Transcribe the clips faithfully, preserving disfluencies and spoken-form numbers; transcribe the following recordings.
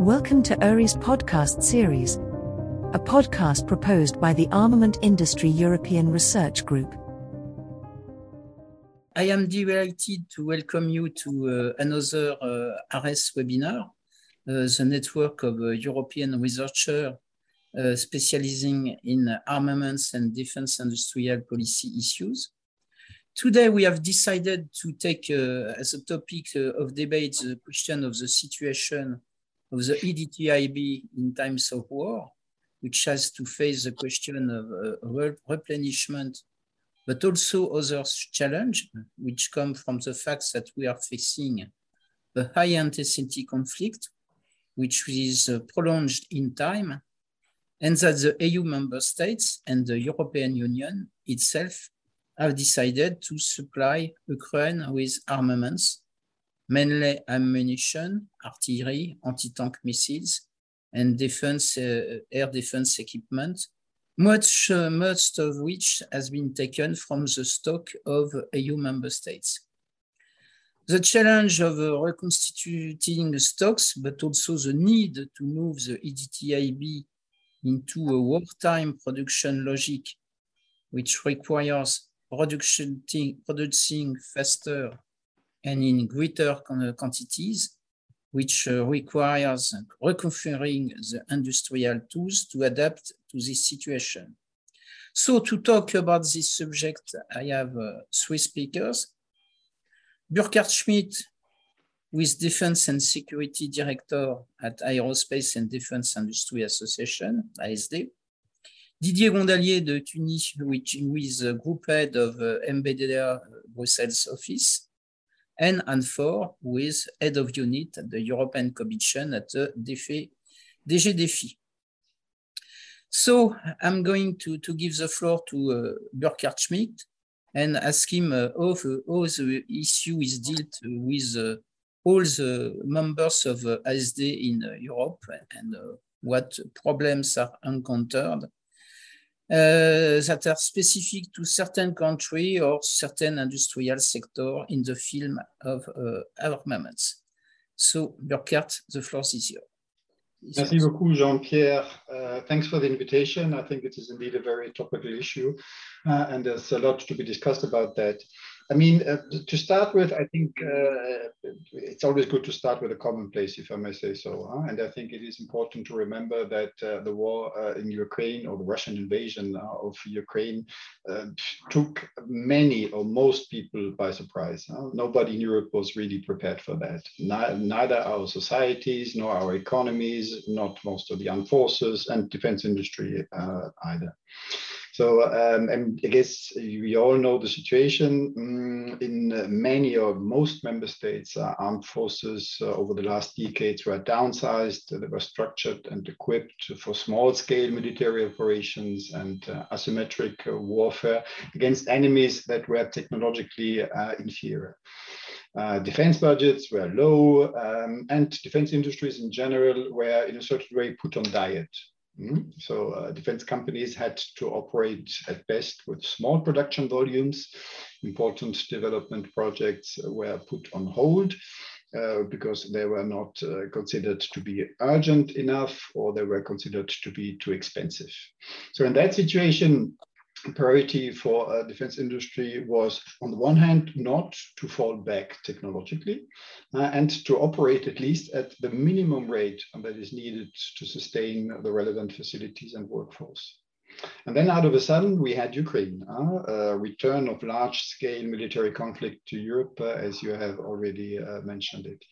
Welcome to A R E S podcast series, a podcast proposed by the Armament Industry European Research Group. I am delighted to welcome you to uh, another uh, A R E S webinar, uh, the network of uh, European researchers uh, specializing in armaments and defense industrial policy issues. Today, we have decided to take uh, as a topic uh, of debate the question of the situation of the E D T I B in times of war, which has to face the question of uh, replenishment, but also other challenges which come from the fact that we are facing a high intensity conflict, which is uh, prolonged in time, and that the E U member states and the European Union itself have decided to supply Ukraine with armaments, mainly ammunition, artillery, anti-tank missiles, and defense, uh, air defense equipment, much, uh, much of which has been taken from the stock of E U member states. The challenge of uh, reconstituting stocks, but also the need to move the E D T I B into a wartime production logic, which requires production producing faster and in greater quantities, which requires reconfiguring the industrial tools to adapt to this situation. So to talk about this subject, I have uh, three speakers. Burkard Schmitt, who is Defense and Security Director at Aerospace and Defense Industry Association, A S D. Didier Gondallier de Tunis, which, who is uh, Group Head of uh, M B D A uh, Brussels office. And Anne Fort, who is head of unit at the European Commission at the D G DEFI. So I'm going to, to give the floor to uh, Burkard Schmitt and ask him uh, how, the, how the issue is dealt with uh, all the members of uh, A S D in uh, Europe and uh, what problems are encountered Uh, that are specific to certain country or certain industrial sector in the field of uh, armaments. So, Burkard, the floor is yours. Merci beaucoup, Jean-Pierre. Uh, thanks for the invitation. I think it is indeed a very topical issue, uh, and there's a lot to be discussed about that. I mean, uh, to start with, I think uh, it's always good to start with a commonplace, if I may say so. Huh? And I think it is important to remember that uh, the war uh, in Ukraine, or the Russian invasion of Ukraine, uh, took many or most people by surprise. Huh? Nobody in Europe was really prepared for that. Neither our societies, nor our economies, not most of the armed forces and defense industry uh, either. So, um, and I guess we all know the situation mm, in many or most member states. Uh, armed forces uh, over the last decades were downsized, they were structured and equipped for small-scale military operations and uh, asymmetric uh, warfare against enemies that were technologically uh, inferior. Uh, defense budgets were low, um, and defense industries in general were in a certain way put on diet. Mm-hmm. So uh, defense companies had to operate at best with small production volumes. Important development projects were put on hold uh, because they were not uh, considered to be urgent enough, or they were considered to be too expensive. So in that situation, priority for uh, defense industry was, on the one hand, not to fall back technologically uh, and to operate at least at the minimum rate that is needed to sustain the relevant facilities and workforce. And then out of a sudden, we had Ukraine, uh, a return of large-scale military conflict to Europe, uh, as you have already uh, mentioned it.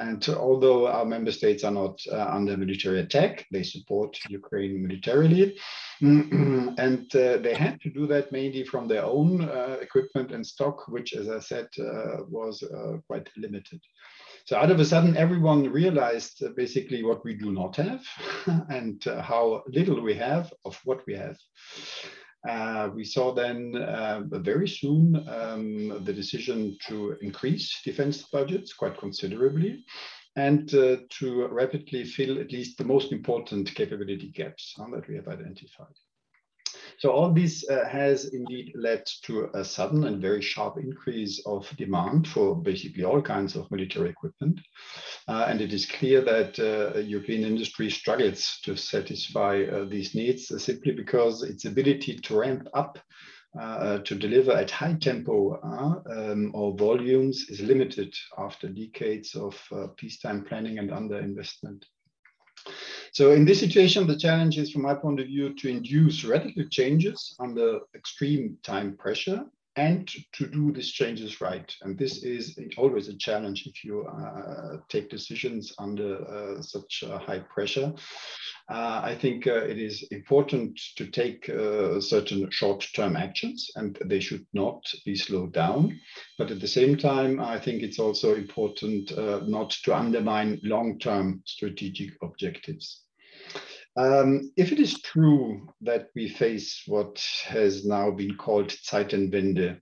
And although our member states are not uh, under military attack, they support Ukraine militarily. And uh, they had to do that mainly from their own uh, equipment and stock, which, as I said, uh, was uh, quite limited. So out of a sudden, everyone realized uh, basically what we do not have and uh, how little we have of what we have. Uh, we saw then uh, very soon um, the decision to increase defense budgets quite considerably and uh, to rapidly fill at least the most important capability gaps uh, that we have identified. So all this uh, has indeed led to a sudden and very sharp increase of demand for basically all kinds of military equipment. Uh, and it is clear that uh, European industry struggles to satisfy uh, these needs simply because its ability to ramp up Uh, to deliver at high tempo uh, um, or volumes is limited after decades of uh, peacetime planning and underinvestment. So in this situation, the challenge is, from my point of view, to induce radical changes under extreme time pressure and to do these changes right. And this is always a challenge if you uh, take decisions under uh, such uh, high pressure. Uh, I think uh, it is important to take uh, certain short-term actions, and they should not be slowed down. But at the same time, I think it's also important uh, not to undermine long-term strategic objectives. Um, if it is true that we face what has now been called Zeitenwende,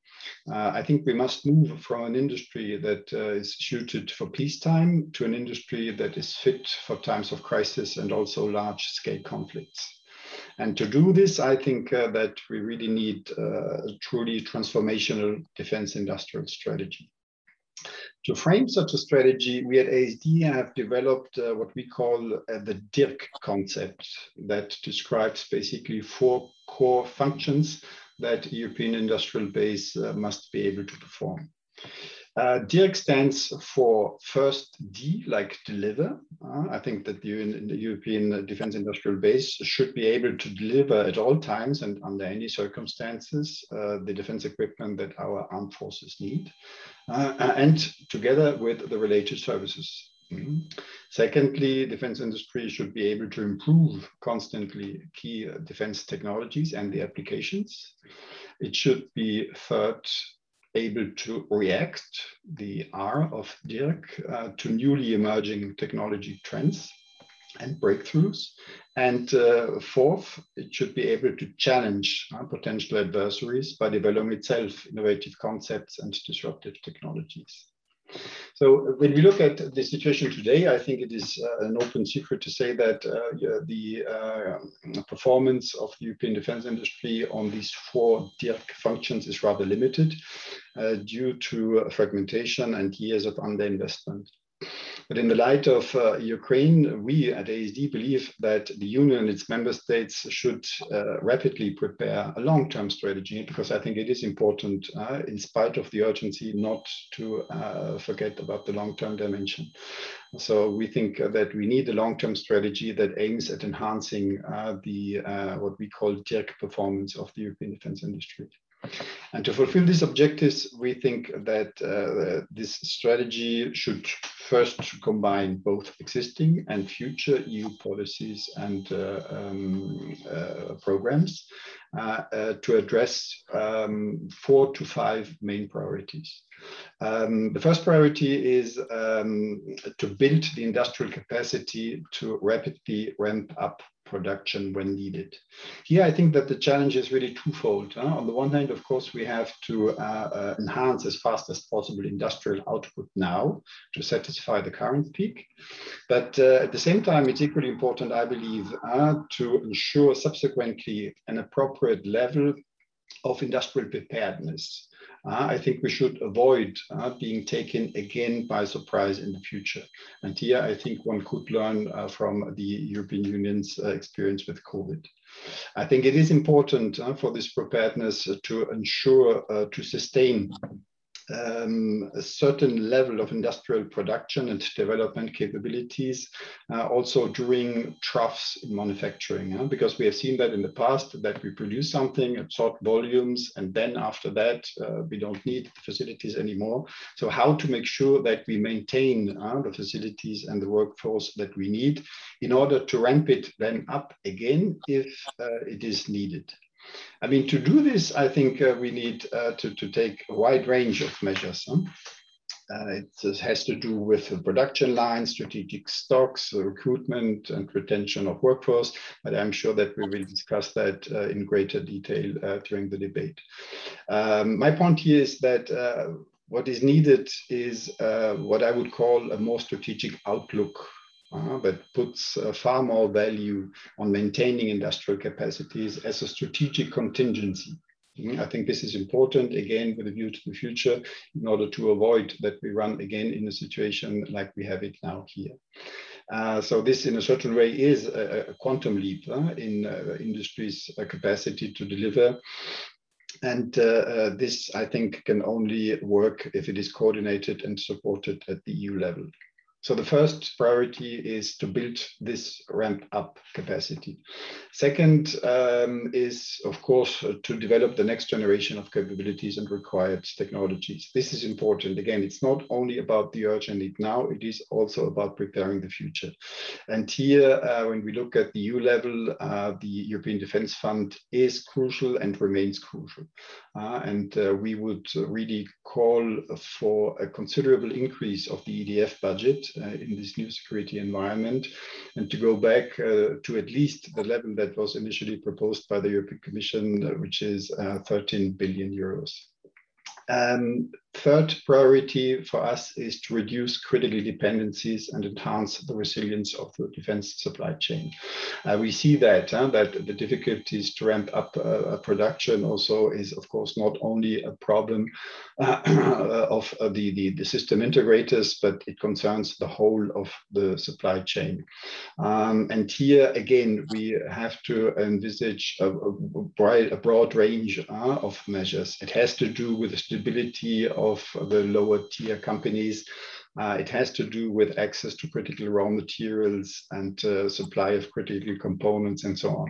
uh, I think we must move from an industry that uh, is suited for peacetime to an industry that is fit for times of crisis and also large-scale conflicts. And to do this, I think uh, that we really need uh, a truly transformational defense industrial strategy. To frame such a strategy, we at A S D have developed uh, what we call uh, the D I R C concept that describes basically four core functions that European industrial base uh, must be able to perform. Uh, D I R C stands for first D, like deliver. Uh, I think that the, in the European defense industrial base should be able to deliver at all times and under any circumstances uh, the defense equipment that our armed forces need, uh, and together with the related services. Mm-hmm. Secondly, defense industry should be able to improve constantly key defense technologies and the applications. It should be third, able to react, the R of D I R C, uh, to newly emerging technology trends and breakthroughs. And uh, fourth, it should be able to challenge uh, potential adversaries by developing itself innovative concepts and disruptive technologies. So when we look at the situation today, I think it is uh, an open secret to say that uh, the uh, performance of the European defense industry on these four D I R C functions is rather limited uh, due to fragmentation and years of underinvestment. But in the light of uh, Ukraine, we at A S D believe that the Union and its member states should uh, rapidly prepare a long-term strategy, because I think it is important, uh, in spite of the urgency, not to uh, forget about the long-term dimension. So we think that we need a long-term strategy that aims at enhancing uh, the uh, what we call D I R C performance of the European defense industry. And to fulfill these objectives, we think that uh, this strategy should first combine both existing and future E U policies and uh, um, uh, programs uh, uh, to address um, four to five main priorities. Um, the first priority is um, to build the industrial capacity to rapidly ramp up production when needed. Here, I think that the challenge is really twofold. Huh? On the one hand, of course, we have to uh, uh, enhance as fast as possible industrial output now to satisfy the current peak. But uh, at the same time, it's equally important, I believe, uh, to ensure subsequently an appropriate level of industrial preparedness. Uh, I think we should avoid uh, being taken again by surprise in the future. And here, I think one could learn uh, from the European Union's uh, experience with COVID. I think it is important uh, for this preparedness to ensure uh, to sustain Um, a certain level of industrial production and development capabilities uh, also during troughs in manufacturing, huh? Because we have seen that in the past, that we produce something at short volumes, and then after that uh, we don't need the facilities anymore. So how to make sure that we maintain uh, the facilities and the workforce that we need in order to ramp it then up again if uh, it is needed. I mean, to do this, I think uh, we need uh, to, to take a wide range of measures. Huh? Uh, it has to do with the production lines, strategic stocks, recruitment and retention of workforce, but I'm sure that we will discuss that uh, in greater detail uh, during the debate. Um, my point here is that uh, what is needed is uh, what I would call a more strategic outlook uh, but puts uh, far more value on maintaining industrial capacities as a strategic contingency. I think this is important, again, with a view to the future, in order to avoid that we run again in a situation like we have it now here. Uh, so this, in a certain way, is a, a quantum leap uh, in uh, industry's uh, capacity to deliver. And uh, uh, this, I think, can only work if it is coordinated and supported at the E U level. So the first priority is to build this ramp-up capacity. Second um, is, of course, uh, to develop the next generation of capabilities and required technologies. This is important. Again, it's not only about the urgent need now, it is also about preparing the future. And here, uh, when we look at the E U level, uh, the European Defence Fund is crucial and remains crucial. Uh, and uh, we would really call for a considerable increase of the E D F budget Uh, in this new security environment, and to go back uh, to at least the level that was initially proposed by the European Commission, uh, which is uh, thirteen billion euros. Um, third priority for us is to reduce critical dependencies and enhance the resilience of the defense supply chain. Uh, we see that, huh, that the difficulties to ramp up uh, production also is, of course, not only a problem uh, of uh, the, the, the system integrators, but it concerns the whole of the supply chain. Um, and here, again, we have to envisage a, a, broad, a broad range uh, of measures. It has to do with the stability of the lower tier companies. Uh, it has to do with access to critical raw materials and uh, supply of critical components and so on.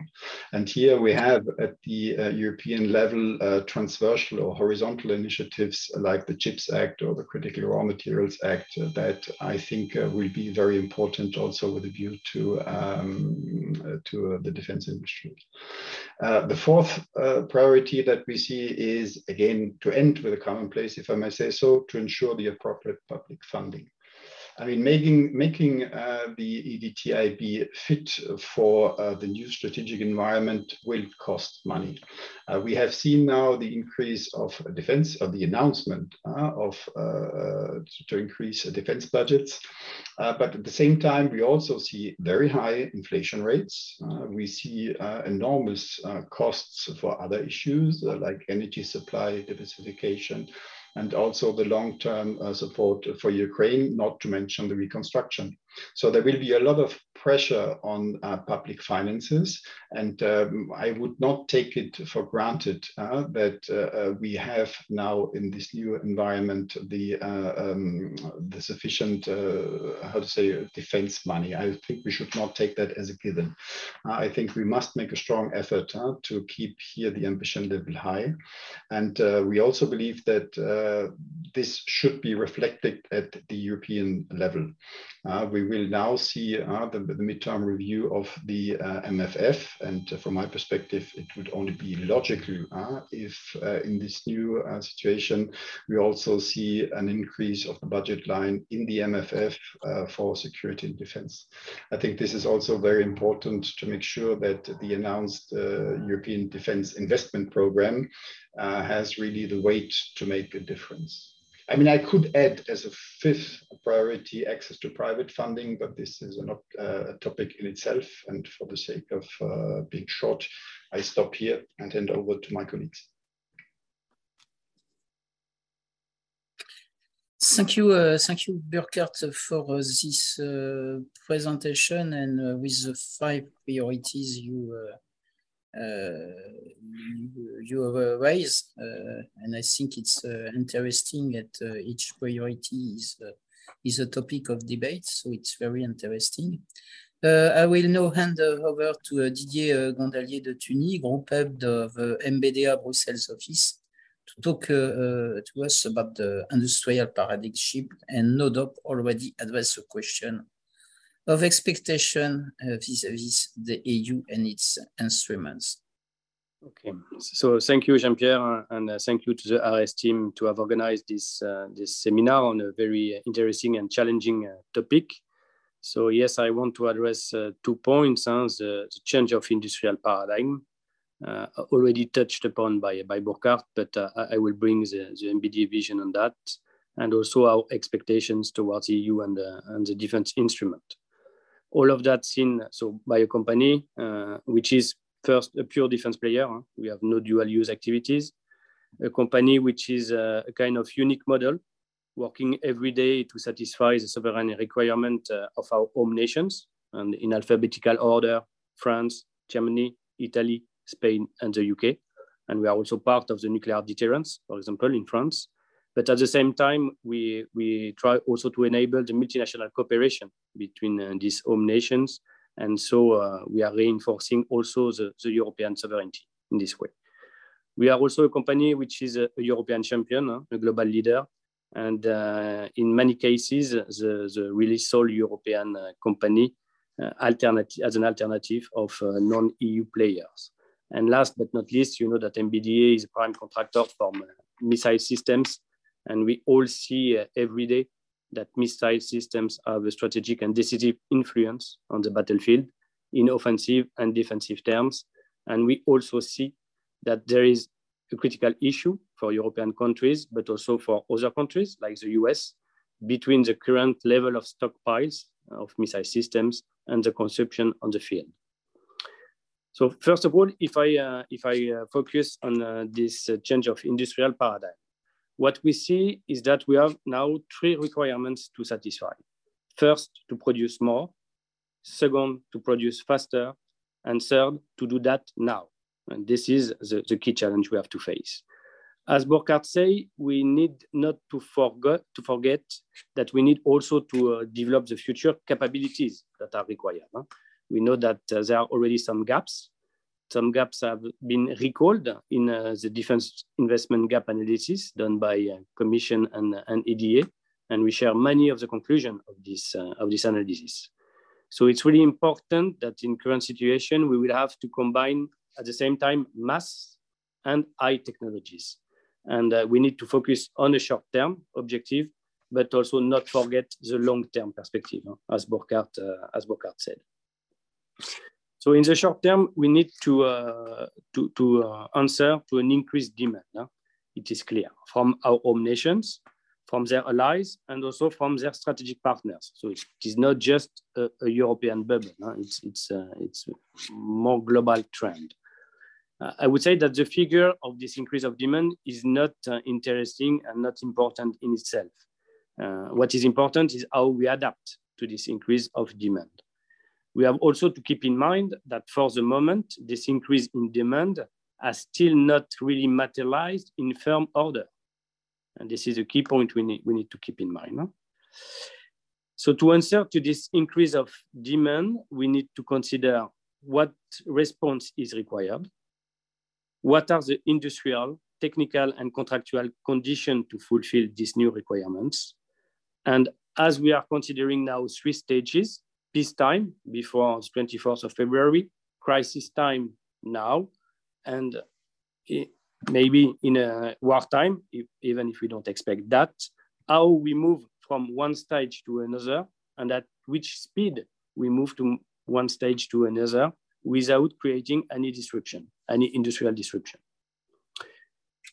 And here we have at the uh, European level uh, transversal or horizontal initiatives like the CHIPS Act or the Critical Raw Materials Act uh, that I think uh, will be very important also with a view to, um, to uh, the defense industry. Uh, the fourth uh, priority that we see is, again, to end with a commonplace, if I may say so, to ensure the appropriate public funding. I mean, making, making uh, the E D T I B fit for uh, the new strategic environment will cost money. Uh, we have seen now the increase of defense, or the announcement uh, of uh, to increase defense budgets. Uh, but at the same time, we also see very high inflation rates. Uh, we see uh, enormous uh, costs for other issues uh, like energy supply diversification, and also the long-term uh, support for Ukraine, not to mention the reconstruction. So there will be a lot of pressure on uh, public finances, and um, I would not take it for granted uh, that uh, we have now in this new environment the, uh, um, the sufficient, uh, how to say, defense money. I think we should not take that as a given. Uh, I think we must make a strong effort uh, to keep here the ambition level high, and uh, we also believe that uh, this should be reflected at the European level. Uh, we will now see uh, the, the midterm review of the uh, M F F, and uh, from my perspective, it would only be logical uh, if uh, in this new uh, situation, we also see an increase of the budget line in the M F F uh, for security and defense. I think this is also very important to make sure that the announced uh, European Defense Investment Program uh, has really the weight to make a difference. I mean, I could add as a fifth priority access to private funding, but this is not uh, a topic in itself. And for the sake of uh, being short, I stop here and hand over to my colleagues. Thank you, uh, thank you, Burkard, for uh, this uh, presentation and uh, with the five priorities you uh, Uh, you, you uh, raise, uh, and I think it's uh, interesting that uh, each priority is, uh, is a topic of debate, so it's very interesting. Uh, I will now hand uh, over to uh, Didier uh, Gondallier de Tunis, Group Head of uh, M B D A Brussels office, to talk uh, uh, to us about the industrial paradigm shift, and no doubt already addressed the question of expectation vis-à-vis uh, vis the E U and its instruments. Okay, so thank you, Jean-Pierre, and uh, thank you to the A R E S team to have organized this, uh, this seminar on a very interesting and challenging uh, topic. So yes, I want to address uh, two points, huh, the, the change of industrial paradigm, uh, already touched upon by, by Burkard, but uh, I will bring the, the M B D A vision on that, and also our expectations towards the E U and, uh, and the defense instrument. all of that seen so by a company, uh, which is first a pure defense player. Huh? We have no dual use activities. A company which is a, a kind of unique model, working every day to satisfy the sovereign requirement uh, of our home nations, and in alphabetical order, France, Germany, Italy, Spain, and the U K. And we are also part of the nuclear deterrence, for example, in France. But at the same time, we, we try also to enable the multinational cooperation between uh, these home nations. And so uh, we are reinforcing also the, the European sovereignty in this way. We are also a company which is a, a European champion, uh, a global leader. And uh, in many cases, the, the really sole European uh, company uh, alternative, as an alternative of uh, non-E U players. And last but not least, you know that M B D A is a prime contractor for uh, missile systems. And we all see uh, every day that missile systems have a strategic and decisive influence on the battlefield in offensive and defensive terms. And we also see that there is a critical issue for European countries, but also for other countries like the U S, between the current level of stockpiles of missile systems and the consumption on the field. So first of all, if I, uh, if I uh, focus on uh, this uh, change of industrial paradigm, what we see is that we have now three requirements to satisfy. First, to produce more. Second, to produce faster. And third, to do that now. And this is the, the key challenge we have to face. As Burkard says, we need not to forget, to forget that we need also to uh, develop the future capabilities that are required. Huh? We know that uh, there are already some gaps. Some gaps have been recalled in uh, the defense investment gap analysis done by uh, Commission and, and E D A, and we share many of the conclusions of this, uh, of this analysis. So it's really important that in current situation, we will have to combine at the same time mass and high technologies. And uh, we need to focus on a short-term objective, but also not forget the long-term perspective, as Burkard, uh, as Burkard said. So in the short term, we need to, uh, to, to uh, answer to an increased demand. Huh? It is clear from our own nations, from their allies, and also from their strategic partners. So it is not just a, a European bubble. Huh? It's, it's, uh, it's a more global trend. I would say that the figure of this increase of demand is not uh, interesting and not important in itself. Uh, what is important is how we adapt to this increase of demand. We have also to keep in mind that for the moment, this increase in demand has still not really materialized in firm order. And this is a key point we need, we need to keep in mind. Huh? So to answer to this increase of demand, we need to consider what response is required. What are the industrial, technical, and contractual conditions to fulfill these new requirements? And as we are considering now three stages, peacetime before the twenty-fourth of February, crisis time now, and maybe in a wartime, if, even if we don't expect that, how we move from one stage to another, and at which speed we move to one stage to another, without creating any disruption, any industrial disruption.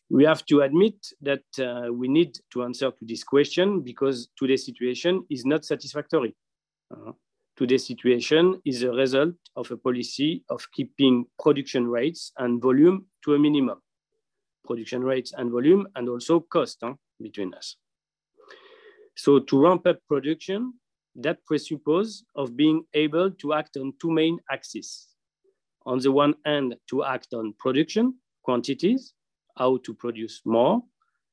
We have to admit that uh, we need to answer to this question because today's situation is not satisfactory. Uh, today's situation is a result of a policy of keeping production rates and volume to a minimum. Production rates and volume, and also cost huh, between us. So to ramp up production, that presupposes of being able to act on two main axes. On the one hand, to act on production, quantities, how to produce more,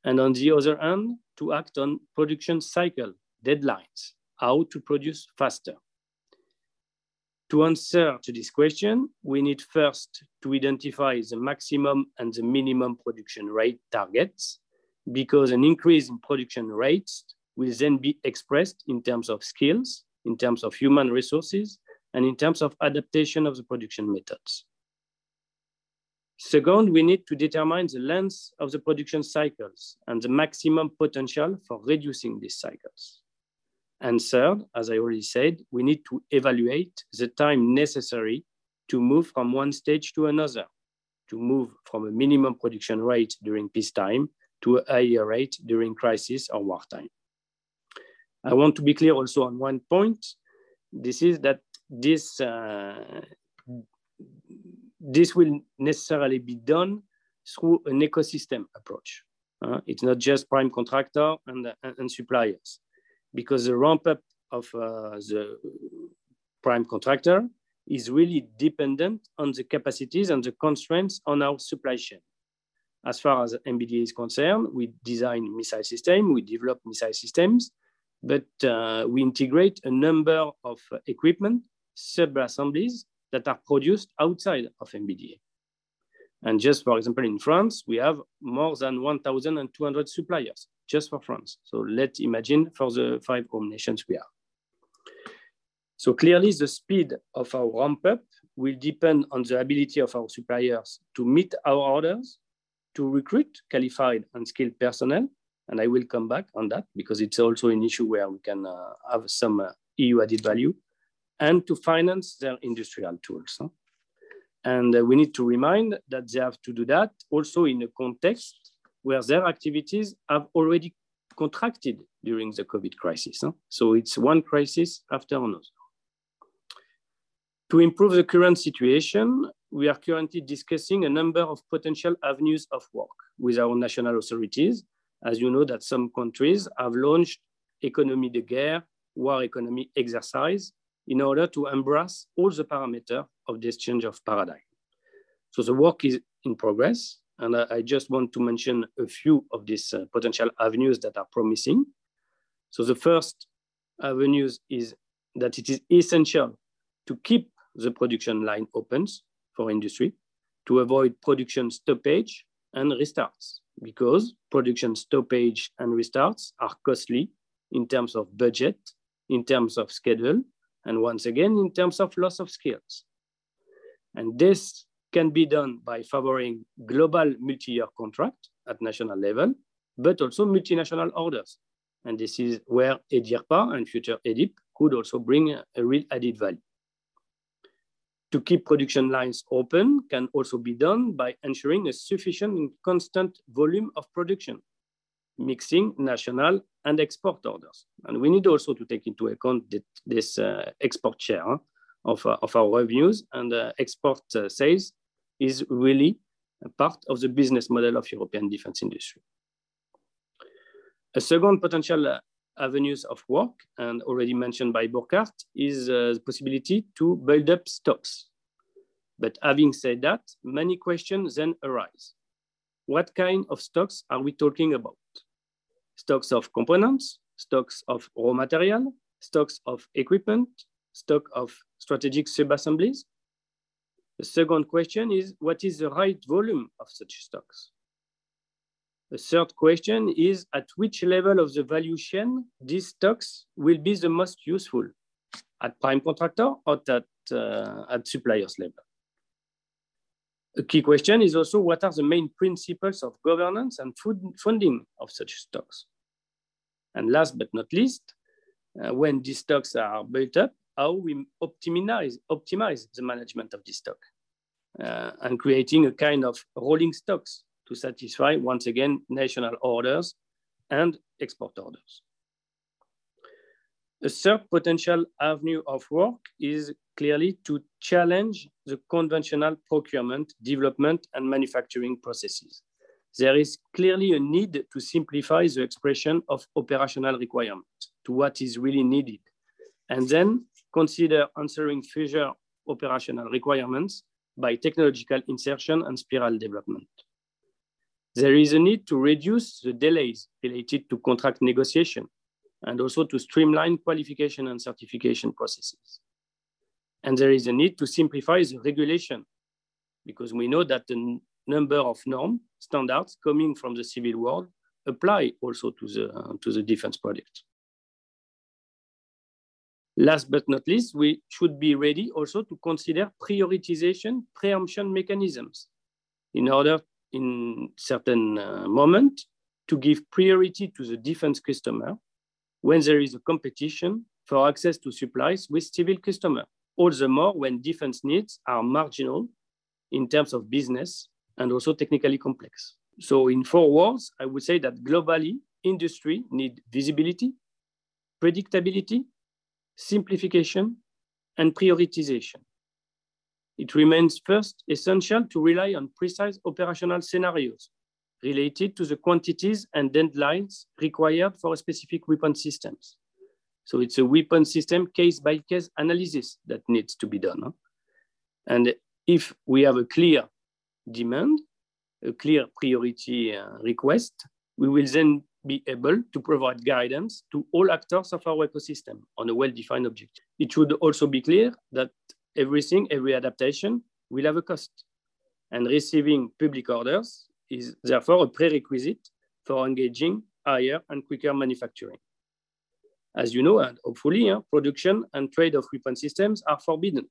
and on the other hand, to act on production cycle, deadlines, how to produce faster. To answer to this question, we need first to identify the maximum and the minimum production rate targets, because an increase in production rates will then be expressed in terms of skills, in terms of human resources, and in terms of adaptation of the production methods. Second, we need to determine the length of the production cycles and the maximum potential for reducing these cycles. And third, as I already said, we need to evaluate the time necessary to move from one stage to another, to move from a minimum production rate during peacetime to a higher rate during crisis or wartime. I want to be clear also on one point. This is that this uh, this will necessarily be done through an ecosystem approach. Uh, it's not just prime contractor and, and suppliers, because the ramp up of uh, the prime contractor is really dependent on the capacities and the constraints on our supply chain. As far as M B D A is concerned, we design missile systems, we develop missile systems, but uh, we integrate a number of equipment, sub-assemblies that are produced outside of M B D A. And just for example, in France, we have more than one thousand two hundred suppliers just for France. So let's imagine for the five home nations we are. So clearly the speed of our ramp up will depend on the ability of our suppliers to meet our orders, to recruit qualified and skilled personnel. And I will come back on that because it's also an issue where we can uh, have some uh, E U added value, and to finance their industrial tools. Huh? And uh, we need to remind that they have to do that also in a context where their activities have already contracted during the COVID crisis. Huh? So it's one crisis after another. To improve the current situation, we are currently discussing a number of potential avenues of work with our national authorities. As you know, that some countries have launched economy de guerre, war economy exercise, in order to embrace all the parameters of this change of paradigm. So the work is in progress, and I just want to mention a few of these uh, potential avenues that are promising. So the first avenues is that it is essential to keep the production line open for industry, to avoid production stoppage and restarts, because production stoppage and restarts are costly in terms of budget, in terms of schedule, and once again, in terms of loss of skills. And this can be done by favoring global multi-year contract at national level, but also multinational orders. And this is where EDIRPA and future EDIP could also bring a real added value. To keep production lines open can also be done by ensuring a sufficient and constant volume of production, mixing national and export orders. And we need also to take into account that this uh, export share huh, of, uh, of our revenues, and uh, export uh, sales is really a part of the business model of European defense industry. A second potential uh, avenues of work, and already mentioned by Burkard, is uh, the possibility to build up stocks. But having said that, many questions then arise. What kind of stocks are we talking about? Stocks of components, stocks of raw material, stocks of equipment, stock of strategic sub-assemblies. The second question is, what is the right volume of such stocks? The third question is, at which level of the value chain these stocks will be the most useful? At prime contractor or at, uh, at suppliers level? A key question is also, what are the main principles of governance and food funding of such stocks? And last but not least, uh, when these stocks are built up, how we optimize, optimize the management of this stock, uh, and creating a kind of rolling stocks to satisfy, once again, national orders and export orders. A third potential avenue of work is clearly to challenge the conventional procurement, development, and manufacturing processes. There is clearly a need to simplify the expression of operational requirements to what is really needed, and then consider answering future operational requirements by technological insertion and spiral development. There is a need to reduce the delays related to contract negotiation, and also to streamline qualification and certification processes. And there is a need to simplify the regulation, because we know that the number of norms, standards coming from the civil world apply also to the, uh, to the defense product. Last but not least, we should be ready also to consider prioritization, preemption mechanisms in order in certain uh, moment to give priority to the defense customer when there is a competition for access to supplies with civil customer, all the more when defense needs are marginal in terms of business and also technically complex. So in four words, I would say that globally, industry need visibility, predictability, simplification, and prioritization. It remains first essential to rely on precise operational scenarios related to the quantities and deadlines required for specific weapon systems. So it's a weapon system case-by-case analysis that needs to be done. Huh? And if we have a clear demand, a clear priority uh, request, we will then be able to provide guidance to all actors of our ecosystem on a well-defined objective. It should also be clear that everything, every adaptation will have a cost. And receiving public orders is therefore a prerequisite for engaging higher and quicker manufacturing. As you know, and hopefully, uh, production and trade of weapon systems are forbidden.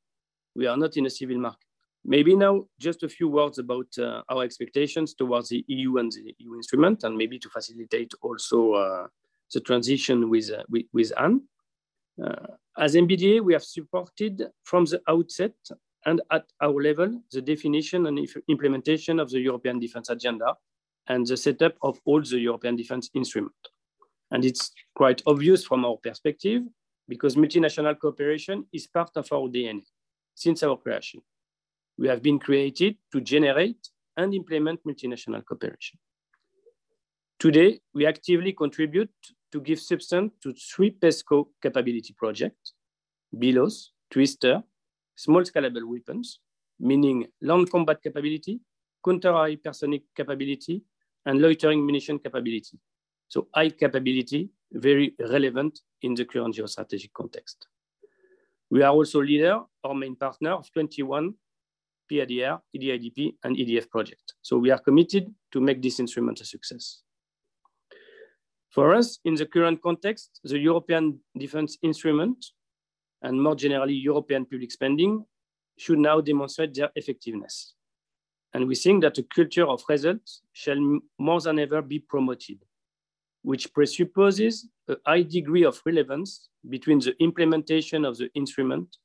We are not in a civil market. Maybe now just a few words about uh, our expectations towards the E U and the E U instrument, and maybe to facilitate also uh, the transition with, uh, with, with Anne. Uh, as M B D A, we have supported from the outset and at our level, the definition and implementation of the European Defense Agenda and the setup of all the European Defense Instrument. And it's quite obvious from our perspective because multinational cooperation is part of our D N A since our creation. We have been created to generate and implement multinational cooperation. Today, we actively contribute to give substance to three PESCO capability projects, BILOS, TWISTER, small scalable weapons, meaning land combat capability, counter-hypersonic capability, and loitering munition capability. So high capability, very relevant in the current geostrategic context. We are also leader or main partner of twenty-one P I D R, E D I D P, and E D F projects. So we are committed to make this instrument a success. For us, in the current context, the European Defense Instrument and more generally European public spending should now demonstrate their effectiveness. And we think that a culture of results shall more than ever be promoted, which presupposes a high degree of relevance between the implementation of the instrument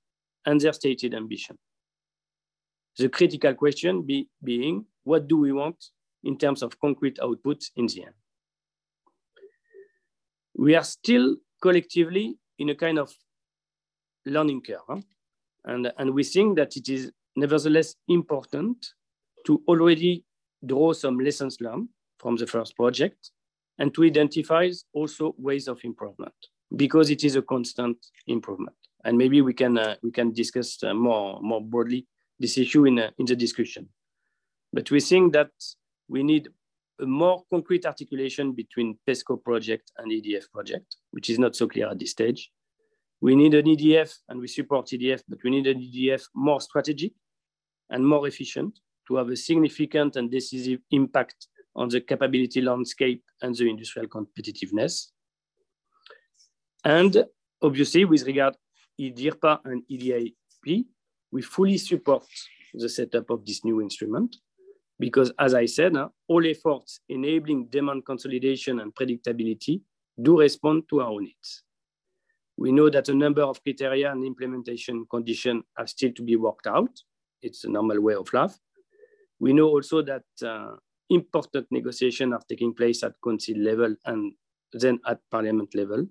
and their stated ambition. The critical question be, being, what do we want in terms of concrete outputs in the end? We are still collectively in a kind of learning curve, huh? and, and we think that it is nevertheless important to already draw some lessons learned from the first project and to identify also ways of improvement, because it is a constant improvement. And maybe we can, uh, we can discuss uh, more, more broadly this issue in, uh, in the discussion. But we think that we need a more concrete articulation between PESCO project and E D F project, which is not so clear at this stage. We need an E D F, and we support E D F, but we need an E D F more strategic and more efficient to have a significant and decisive impact on the capability landscape and the industrial competitiveness. And obviously, with regard to EDIRPA and E D I P, we fully support the setup of this new instrument because, as I said, all efforts enabling demand consolidation and predictability do respond to our needs. We know that a number of criteria and implementation conditions are still to be worked out. It's a normal way of life. We know also that uh, important negotiations are taking place at Council level and then at Parliament level.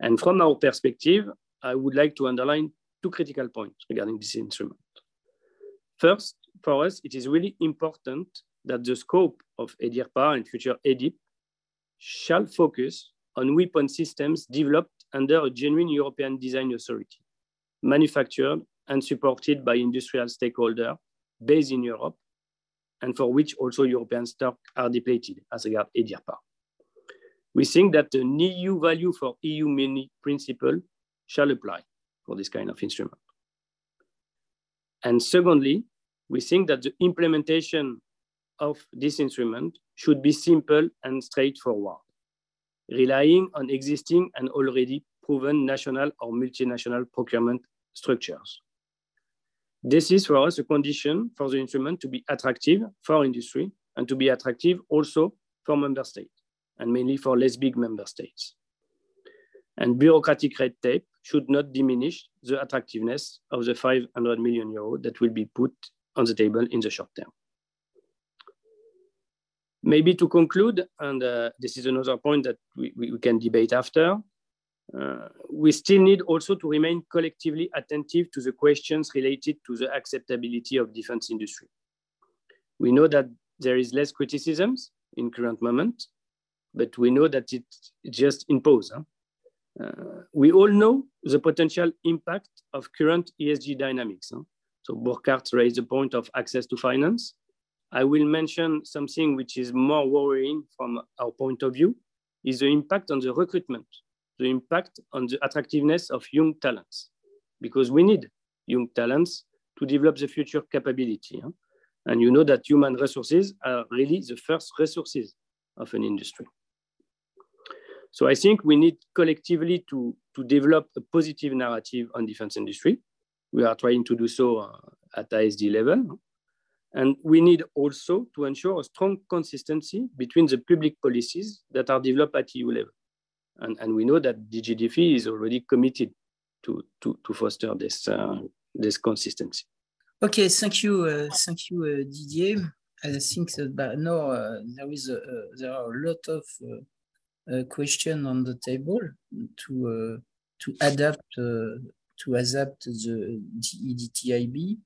And from our perspective, I would like to underline two critical points regarding this instrument. First, for us, it is really important that the scope of EDIRPA and future EDIP shall focus on weapon systems developed under a genuine European design authority, manufactured and supported by industrial stakeholders based in Europe, and for which also European stock are depleted as regards EDIRPA. We think that the E U value for E U mini principle shall apply for this kind of instrument. And secondly, we think that the implementation of this instrument should be simple and straightforward, relying on existing and already proven national or multinational procurement structures. This is for us a condition for the instrument to be attractive for industry and to be attractive also for member states, and mainly for less big member states. And bureaucratic red tape should not diminish the attractiveness of the five hundred million euro that will be put on the table in the short term. Maybe to conclude, and uh, this is another point that we, we can debate after, Uh, we still need also to remain collectively attentive to the questions related to the acceptability of defense industry. We know that there is less criticisms in current moment, but we know that it just imposed. Huh? Uh, we all know the potential impact of current E S G dynamics. Huh? So Burkard raised the point of access to finance. I will mention something which is more worrying from our point of view, is the impact on the recruitment, the impact on the attractiveness of young talents, because we need young talents to develop the future capability. Huh? And you know that human resources are really the first resources of an industry. So I think we need collectively to, to develop a positive narrative on defense industry. We are trying to do so uh, at A S D level. And we need also to ensure a strong consistency between the public policies that are developed at E U level. And, and we know that D G DEFI is already committed to, to, to foster this, uh, this consistency. Okay, thank you, uh, thank you, uh, Didier. I think that but no, uh, there is a, uh, there are a lot of uh, uh, questions on the table to uh, to adapt uh, to adapt the E D T I B.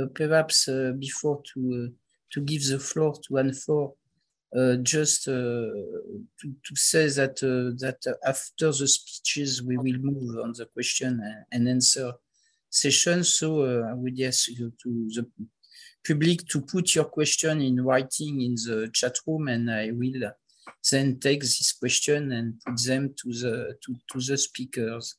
Uh, perhaps uh, before to uh, to give the floor to Anne Fort, uh, just uh, to, to say that uh, that after the speeches we will move on the question and answer session. So uh, I would ask you to the public to put your question in writing in the chat room, and I will then take this question and put them to the to, to the speakers.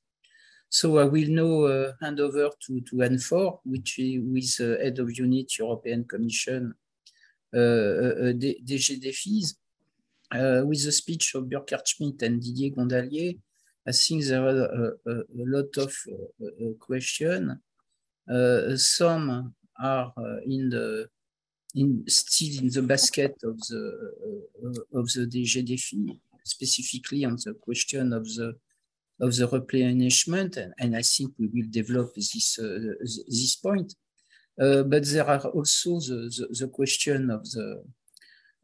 So I will now uh, hand over to, to Anne Fort, which is uh, head of unit European Commission, uh, uh, D G DEFIS, uh, with the speech of Burkard Schmitt and Didier Gondallier. I think there are a, a, a lot of uh, questions. Uh, some are uh, in the in still in the basket of the uh, of the D G DEFI, specifically on the question of the of the replenishment, and, and I think we will develop this uh, this point. Uh, but there are also the the, the question of the.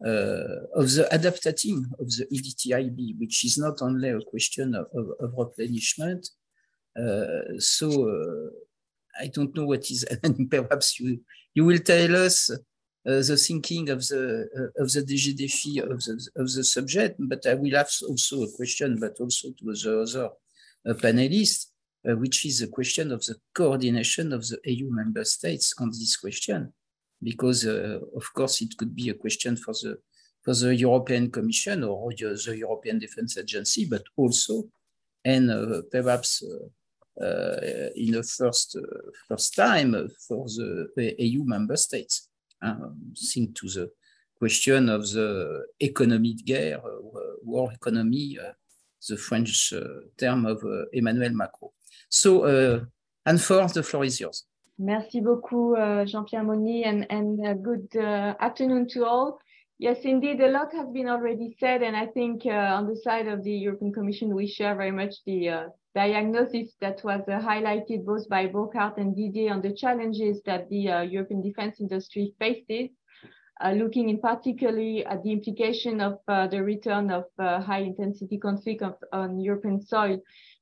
Uh, of the adapting of the E D T I B, which is not only a question of, of, of replenishment. Uh, so uh, I don't know what is, and perhaps you you will tell us uh, the thinking of the uh, of the D G DEFI of the of the subject. But I will have also a question, but also to the other uh, panelists, uh, which is the question of the coordination of the E U member states on this question. Because uh, of course it could be a question for the for the European Commission or the European Defense Agency, but also, and uh, perhaps uh, uh, in the first uh, first time for the E U member states. Um, think to the question of the economic guerre, uh, war economy, uh, the French uh, term of uh, Emmanuel Macron. So, uh, Anne Fort, the floor is yours. Merci beaucoup, uh, Jean-Pierre Maulny, and, and uh, good uh, afternoon to all. Yes, indeed, a lot has been already said, and I think uh, on the side of the European Commission, we share very much the uh, diagnosis that was uh, highlighted both by Burkard and Didier on the challenges that the uh, European defense industry faces, uh, looking in particularly at the implication of uh, the return of uh, high-intensity conflict of, on European soil.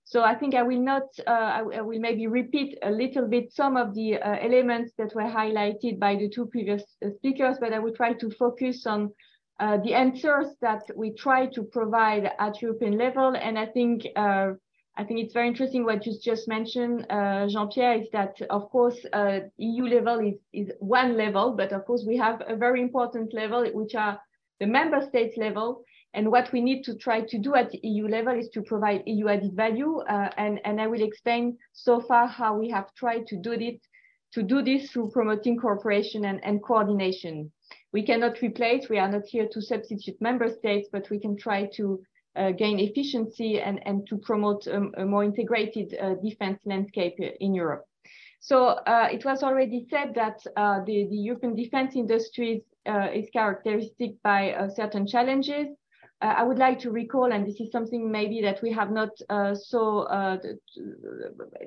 So I think I will not, uh, I, I will maybe repeat a little bit some of the uh, elements that were highlighted by the two previous speakers, but I will try to focus on uh, the answers that we try to provide at European level. And I think, uh, I think it's very interesting what you just mentioned, uh, Jean-Pierre, is that of course, uh, E U level is, is one level, but of course we have a very important level, which are the member states level. And what we need to try to do at the E U level is to provide E U added value. Uh, and, and I will explain so far how we have tried to do it, to do this through promoting cooperation and, and coordination. We cannot replace, we are not here to substitute member states, but we can try to uh, gain efficiency and, and to promote a, a more integrated uh, defense landscape in Europe. So uh, it was already said that uh, the, the European defense industry uh, is characteristic by uh, certain challenges. Uh, I would like to recall, and this is something maybe that we have not uh, so uh,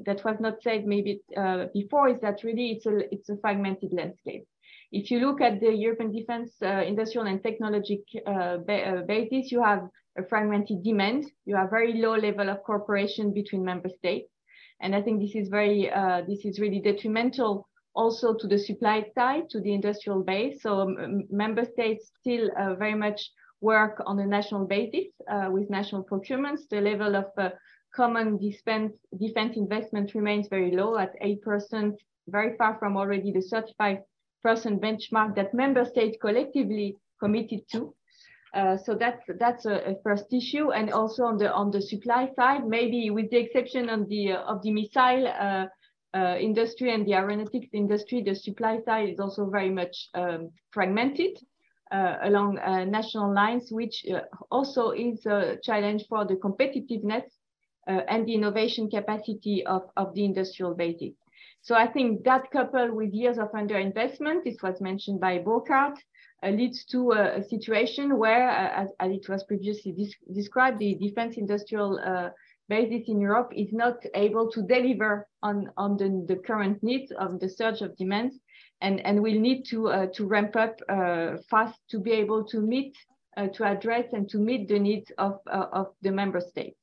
that was not said maybe uh, before, is that really it's a it's a fragmented landscape. If you look at the European defense uh, industrial and technologic uh, ba uh, basis, you have a fragmented demand. You have very low level of cooperation between member states. And I think this is very, uh, this is really detrimental also to the supply side, to the industrial base. So um, member states still uh, very much work on a national basis uh, with national procurements. The level of uh, common defense, defense investment remains very low at eight percent, very far from already the thirty-five percent benchmark that member states collectively committed to. Uh, so that's that's a, a first issue, and also on the on the supply side, maybe with the exception on the uh, of the missile uh, uh, industry and the aeronautics industry, the supply side is also very much um, fragmented uh, along uh, national lines, which uh, also is a challenge for the competitiveness uh, and the innovation capacity of of the industrial basis. So I think that, coupled with years of underinvestment, this was mentioned by Burkard, uh, leads to a, a situation where, uh, as, as it was previously described, the defense industrial uh, basis in Europe is not able to deliver on, on the, the current needs of the surge of demand, and, and will need to, uh, to ramp up uh, fast to be able to meet, uh, to address and to meet the needs of, uh, of the member states.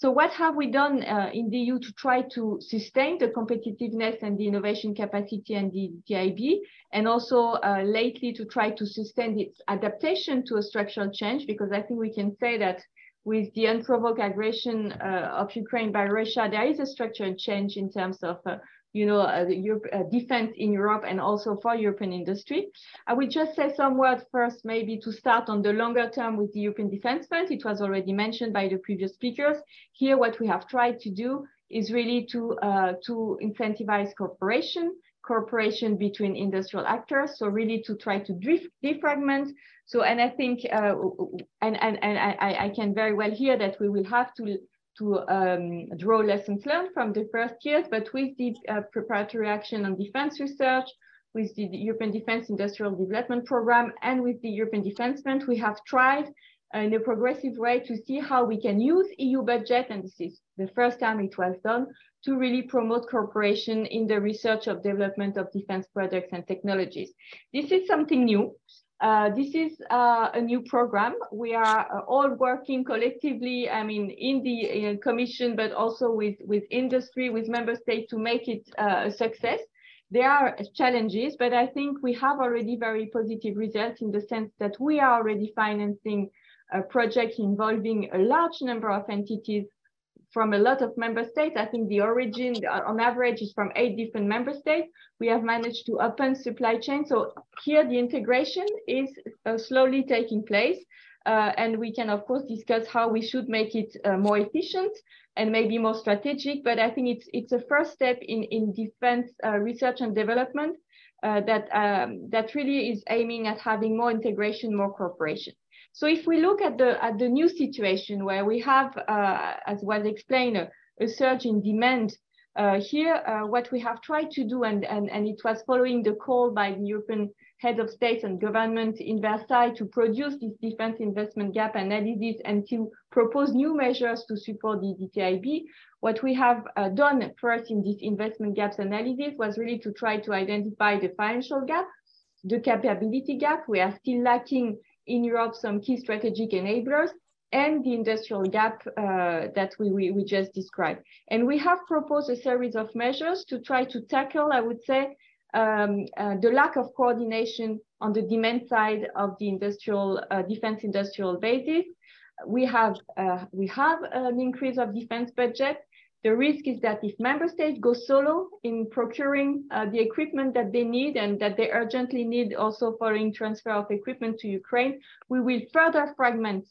So what have we done uh, in the E U to try to sustain the competitiveness and the innovation capacity and the D I B, and also uh, lately to try to sustain its adaptation to a structural change? Because I think we can say that with the unprovoked aggression uh, of Ukraine by Russia, there is a structural change in terms of uh, you know, uh, the Europe, uh, defense in Europe, and also for European industry. I will just say some words first, maybe to start on the longer term with the European Defense Fund. It was already mentioned by the previous speakers. Here, what we have tried to do is really to, uh, to incentivize cooperation, cooperation between industrial actors. So really to try to defragment. So, and I think, uh, and, and, and I, I can very well hear that we will have to to um, draw lessons learned from the first years, but with the uh, preparatory action on defense research, with the European Defense Industrial Development Programme, and with the European Defence Fund, we have tried uh, in a progressive way to see how we can use E U budget, and this is the first time it was done, to really promote cooperation in the research of development of defense products and technologies. This is something new. Uh, this is uh, a new program. We are uh, all working collectively, I mean, in the uh, Commission, but also with, with industry, with member states, to make it uh, a success. There are challenges, but I think we have already very positive results, in the sense that we are already financing a project involving a large number of entities from a lot of member states. I think the origin on average is from eight different member states. We have managed to open supply chain. So here the integration is uh, slowly taking place. Uh, and we can, of course, discuss how we should make it uh, more efficient and maybe more strategic. But I think it's, it's a first step in, in defense uh, research and development uh, that, um, that really is aiming at having more integration, more cooperation. So if we look at the at the new situation where we have, uh, as was explained, a, a surge in demand uh, here, uh, what we have tried to do, and, and, and it was following the call by the European heads of state and government in Versailles to produce this defense investment gap analysis and to propose new measures to support the E D T I B. What we have uh, done first in this investment gaps analysis was really to try to identify the financial gap, the capability gap. We are still lacking in Europe some key strategic enablers, and the industrial gap uh, that we, we, we just described. And we have proposed a series of measures to try to tackle, I would say, um, uh, the lack of coordination on the demand side of the industrial uh, defense industrial basis. We have, uh, we have an increase of defense budget. The risk is that if member states go solo in procuring uh, the equipment that they need, and that they urgently need also following transfer of equipment to Ukraine, we will further fragment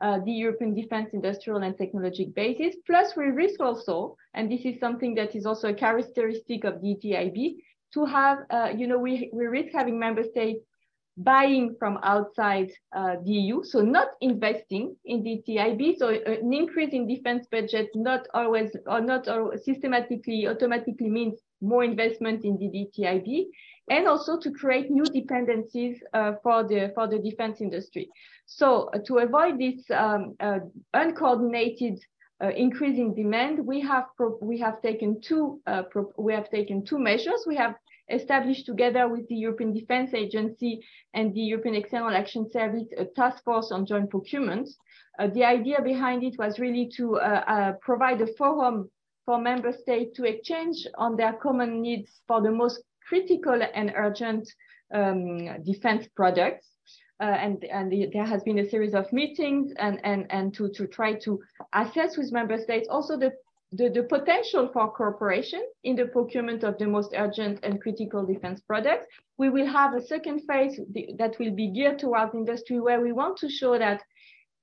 uh, the European defense industrial and technologic basis. Plus, we risk also, and this is something that is also a characteristic of the E D I B, to have, uh, you know, we, we risk having member states buying from outside uh, the E U, so not investing in the E D I B, so an increase in defense budget not always or not or systematically automatically means more investment in the E D I B, and also to create new dependencies uh, for the for the defense industry. So uh, to avoid this um, uh, uncoordinated uh, increase in demand, we have pro we have taken two uh, we have taken two measures. We have established together with the European Defense Agency and the European External Action Service a task force on joint procurement. Uh, the idea behind it was really to uh, uh, provide a forum for member states to exchange on their common needs for the most critical and urgent um, defense products. Uh, and and the, there has been a series of meetings and, and, and to, to try to assess with member states also the, the, the potential for cooperation in the procurement of the most urgent and critical defense products. We will have a second phase that will be geared towards industry, where we want to show that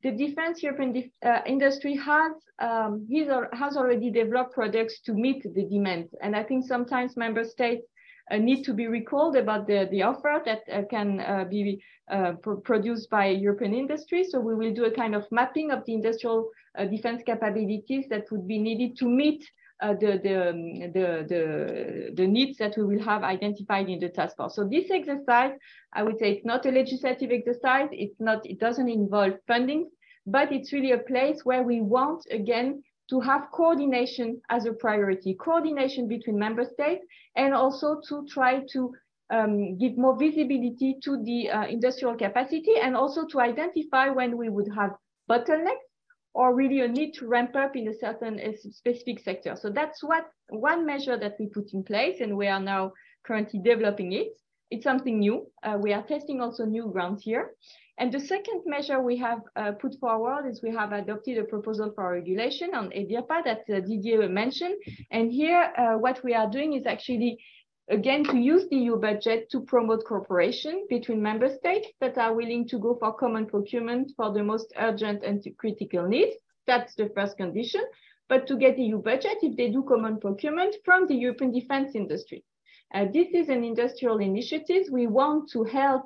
the defense European uh, industry has, um, has already developed products to meet the demand. And I think sometimes member states Uh, need to be recalled about the, the offer that uh, can uh, be uh, pr produced by European industry. So we will do a kind of mapping of the industrial uh, defense capabilities that would be needed to meet uh, the, the, the, the, the needs that we will have identified in the task force. So this exercise, I would say it's not a legislative exercise, it's not, it doesn't involve funding, but it's really a place where we want, again, to have coordination as a priority, coordination between member states, and also to try to um, give more visibility to the uh, industrial capacity, and also to identify when we would have bottlenecks or really a need to ramp up in a certain a specific sector. So that's what one measure that we put in place, and we are now currently developing it. It's something new. Uh, we are testing also new ground here. And the second measure we have uh, put forward is we have adopted a proposal for regulation on EDIRPA that uh, Didier mentioned. And here, uh, what we are doing is actually, again, to use the E U budget to promote cooperation between member states that are willing to go for common procurement for the most urgent and critical needs. That's the first condition. But to get E U budget, if they do common procurement from the European defense industry. Uh, this is an industrial initiative. We want to help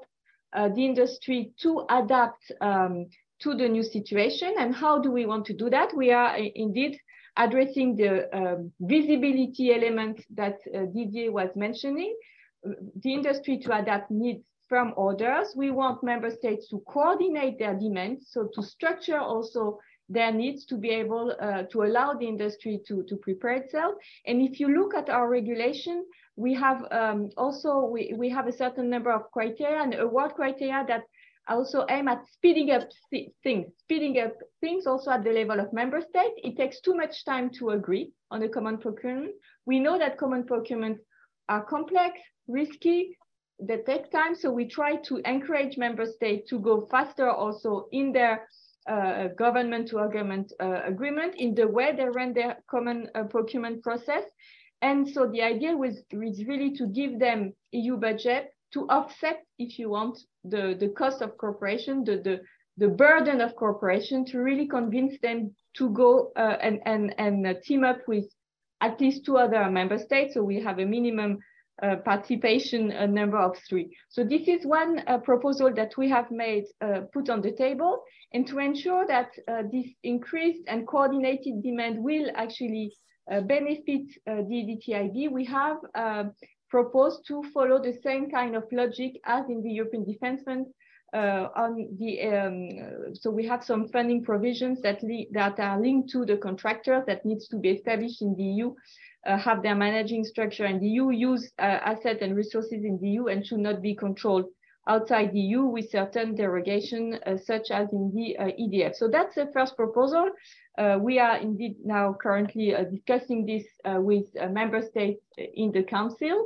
Uh, the industry to adapt um, to the new situation. And how do we want to do that? We are indeed addressing the uh, visibility element that uh, Didier was mentioning. The industry to adapt needs firm orders. We want member states to coordinate their demands, so to structure also their needs to be able uh, to allow the industry to, to prepare itself. And if you look at our regulation, we have um, also, we, we have a certain number of criteria and award criteria that also aim at speeding up things, speeding up things also at the level of member states. It takes too much time to agree on the common procurement. We know that common procurements are complex, risky, they take time. So we try to encourage member states to go faster also in their Uh, government to government uh, agreement in the way they run their common uh, procurement process. And so the idea was, was really to give them E U budget to offset, if you want, the, the cost of cooperation, the, the, the burden of cooperation, to really convince them to go uh, and, and, and team up with at least two other member states. So we have a minimum Uh, participation uh, number of three. So this is one uh, proposal that we have made, uh, put on the table, and to ensure that uh, this increased and coordinated demand will actually uh, benefit uh, the E D T I B, we have uh, proposed to follow the same kind of logic as in the European Defence Fund. Uh, on the um, so we have some funding provisions that that are linked to the contractor that needs to be established in the E U, uh, have their managing structure in the E U, use uh, assets and resources in the E U, and should not be controlled outside the E U, with certain derogation, uh, such as in the uh, E D F. So that's the first proposal. Uh, we are indeed now currently uh, discussing this uh, with uh, member states in the Council.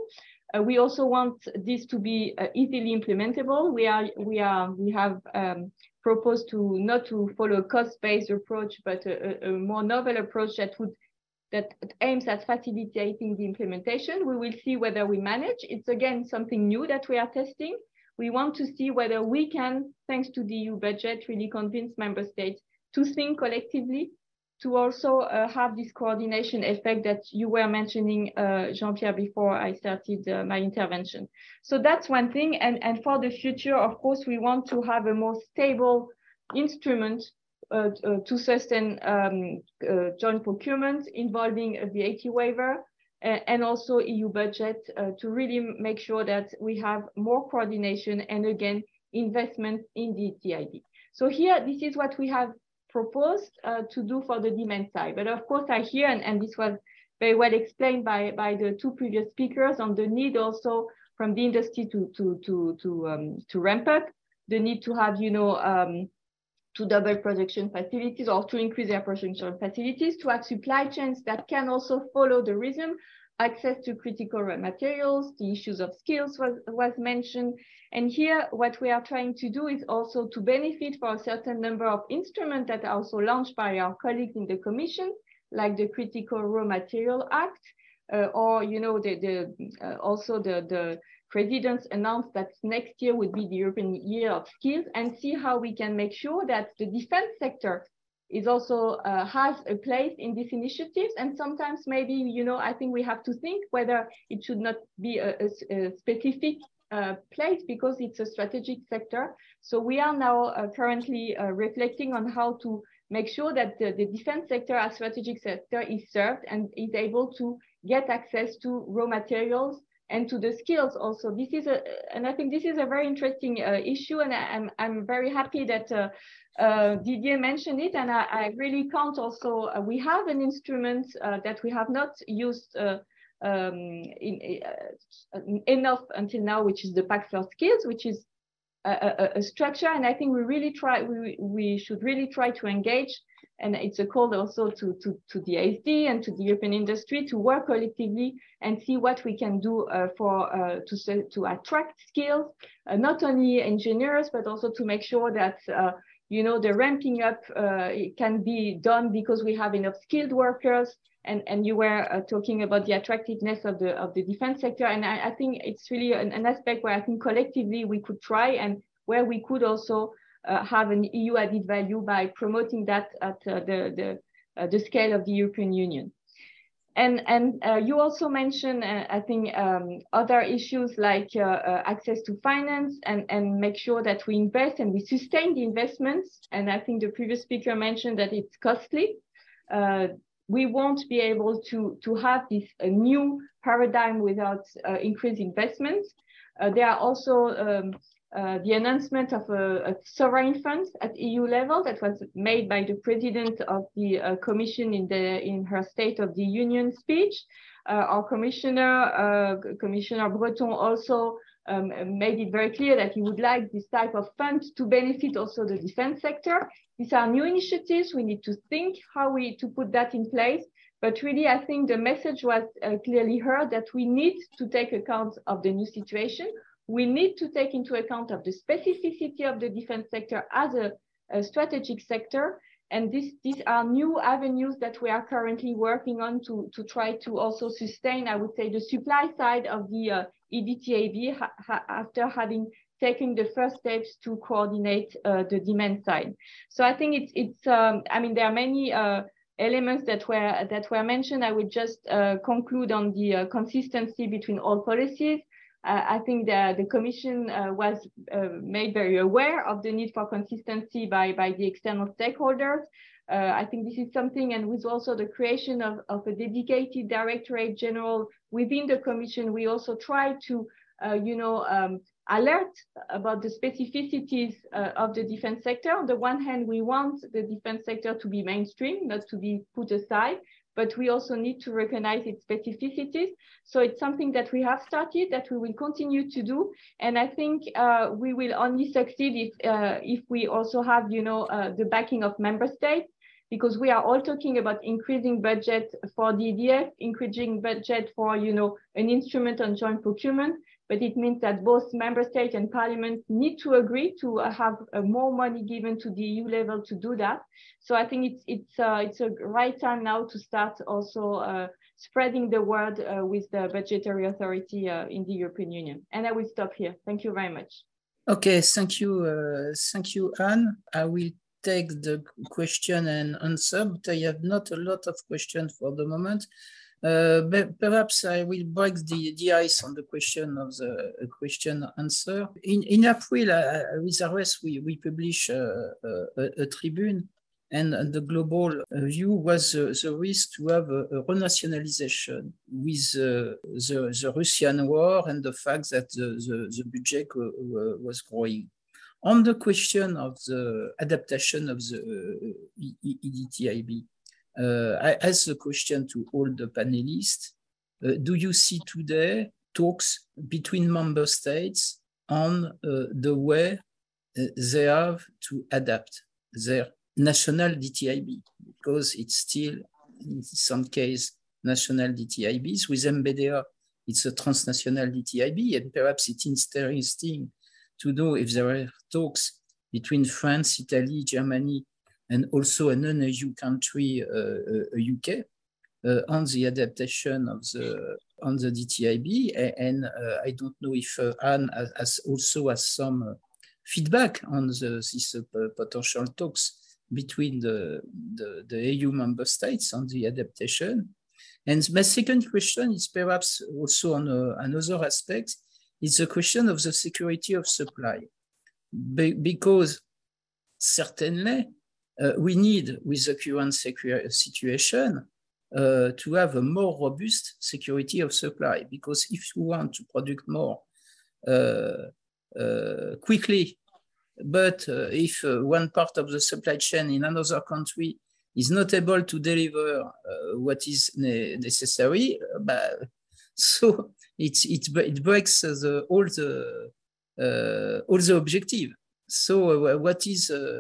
Uh, we also want this to be uh, easily implementable. We are, we are, we have um, proposed to not to follow a cost-based approach, but a, a more novel approach that would that aims at facilitating the implementation. We will see whether we manage. It's again something new that we are testing. We want to see whether we can, thanks to the E U budget, really convince member states to think collectively, to also uh, have this coordination effect that you were mentioning, uh, Jean-Pierre, before I started uh, my intervention. So that's one thing. And, and for the future, of course, we want to have a more stable instrument uh, uh, to sustain um, uh, joint procurement involving a V A T waiver and, and also E U budget uh, to really make sure that we have more coordination and, again, investment in the E D T I B. So here, this is what we have proposed uh, to do for the demand side. But of course, I hear, and, and this was very well explained by, by the two previous speakers on the need also from the industry to, to, to, to, um, to ramp up, the need to have, you know, um, to double production facilities or to increase their production facilities, to have supply chains that can also follow the rhythm, access to critical raw materials, the issues of skills was, was mentioned. And here, what we are trying to do is also to benefit for a certain number of instruments that are also launched by our colleagues in the Commission, like the Critical Raw Material Act, uh, or you know, the, the uh, also the, the presidents announced that next year would be the European Year of Skills, and see how we can make sure that the defense sector is also uh, has a place in these initiatives. And sometimes maybe, you know, I think we have to think whether it should not be a, a, a specific uh, place because it's a strategic sector. So we are now uh, currently uh, reflecting on how to make sure that the, the defense sector as strategic sector is served and is able to get access to raw materials and to the skills also. This is a, and I think this is a very interesting uh, issue, and I, I'm, I'm very happy that uh, uh, Didier mentioned it, and I, I really count also, uh, we have an instrument uh, that we have not used uh, um, in, uh, enough until now, which is the Pact for Skills, which is A, a, a structure, and I think we really try. We we should really try to engage, and it's a call also to to to the A S D and to the European industry to work collectively and see what we can do uh, for uh, to to attract skills, uh, not only engineers but also to make sure that uh, you know the ramping up uh, can be done because we have enough skilled workers. And and you were uh, talking about the attractiveness of the of the defense sector, and I, I think it's really an, an aspect where I think collectively we could try, and where we could also uh, have an E U added value by promoting that at uh, the the uh, the scale of the European Union. And and uh, you also mentioned uh, I think um, other issues like uh, uh, access to finance, and and make sure that we invest and we sustain the investments. And I think the previous speaker mentioned that it's costly. Uh, We won't be able to, to have this uh, new paradigm without uh, increased investment. Uh, there are also um, uh, the announcement of a, a sovereign fund at E U level that was made by the president of the uh, Commission in, the, in her State of the Union speech. Uh, our commissioner, uh, Commissioner Breton, also Um, made it very clear that he would like this type of fund to benefit also the defense sector. These are new initiatives. We need to think how we to put that in place. But really, I think the message was uh, clearly heard that we need to take account of the new situation. We need to take into account of the specificity of the defense sector as a, a strategic sector. And this, these are new avenues that we are currently working on to, to try to also sustain, I would say, the supply side of the uh, E D T I B ha ha after having taken the first steps to coordinate uh, the demand side. So I think it's, it's um, I mean, there are many uh, elements that were, that were mentioned. I would just uh, conclude on the uh, consistency between all policies. Uh, I think the, the Commission uh, was uh, made very aware of the need for consistency by, by the external stakeholders. Uh, I think this is something, and with also the creation of, of a dedicated Directorate General within the Commission, we also try to, uh, you know, um, alert about the specificities uh, of the defense sector. On the one hand, we want the defense sector to be mainstream, not to be put aside. But we also need to recognize its specificities. So it's something that we have started, that we will continue to do. And I think uh, we will only succeed if, uh, if we also have, you know, uh, the backing of member states, because we are all talking about increasing budget for the E D F, increasing budget for, you know, an instrument on joint procurement. But it means that both member states and parliament need to agree to uh, have uh, more money given to the E U level to do that. So I think it's it's uh, it's a right time now to start also uh, spreading the word uh, with the budgetary authority uh, in the European Union. And I will stop here. Thank you very much. Okay, thank you, uh, thank you, Anne. I will take the question and answer, but I have not a lot of questions for the moment. Uh, but perhaps I will break the, the ice on the question of the uh, question answer. In, in April, uh, with ARES, we, we publish a, a, a tribune, and the global view was uh, the risk to have a, a renationalization with uh, the, the Russian war and the fact that the, the, the budget was growing. On the question of the adaptation of the uh, E D T I B, Uh, I ask the question to all the panelists. Uh, do you see today talks between member states on uh, the way uh, they have to adapt their national D T I B, because it's still, in some case, national D T I Bs. With M B D A, it's a transnational D T I B, and perhaps it's interesting to know if there are talks between France, Italy, Germany, and also a non-E U country, uh, uh, U K, uh, on the adaptation of the on the D T I B. And uh, I don't know if uh, Anne has, has also has some uh, feedback on the, this uh, potential talks between the, the, the E U member states on the adaptation. And my second question is perhaps also on a, another aspect. It's the question of the security of supply. Be, because certainly uh, we need, with the current situation, uh, to have a more robust security of supply. Because if you want to produce more uh, uh, quickly, but uh, if uh, one part of the supply chain in another country is not able to deliver uh, what is ne necessary, uh, but so it's, it, it breaks the, all, the, uh, all the objective. So uh, what is, uh,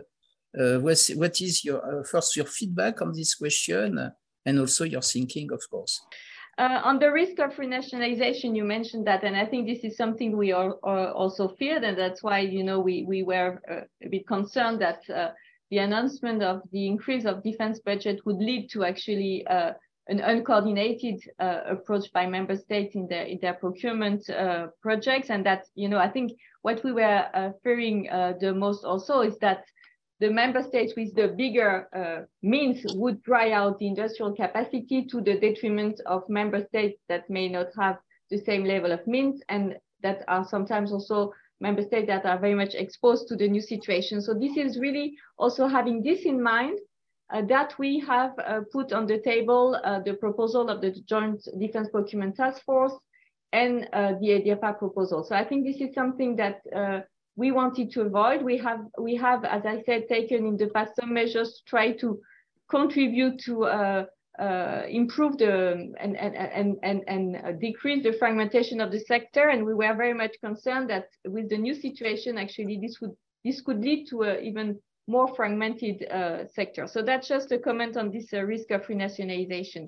uh, what is your, uh, first your feedback on this question, uh, and also your thinking, of course. Uh, on the risk of renationalization, you mentioned that, and I think this is something we all, all also feared, and that's why, you know, we, we were uh, a bit concerned that uh, the announcement of the increase of defense budget would lead to actually uh, an uncoordinated uh, approach by member states in their in their procurement uh, projects, and that, you know, I think what we were uh, fearing uh, the most also is that the member states with the bigger uh, means would dry out the industrial capacity to the detriment of member states that may not have the same level of means, and that are sometimes also member states that are very much exposed to the new situation. So this is really also having this in mind uh, that we have uh, put on the table uh, the proposal of the Joint Defense Procurement Task Force and uh, the EDIRPA proposal. So I think this is something that uh, we wanted to avoid. We have, we have, as I said, taken in the past some measures to try to contribute to uh, uh, improve the and, and, and, and, and decrease the fragmentation of the sector. And we were very much concerned that with the new situation, actually, this would this could lead to an even more fragmented uh, sector. So that's just a comment on this uh, risk of renationalization.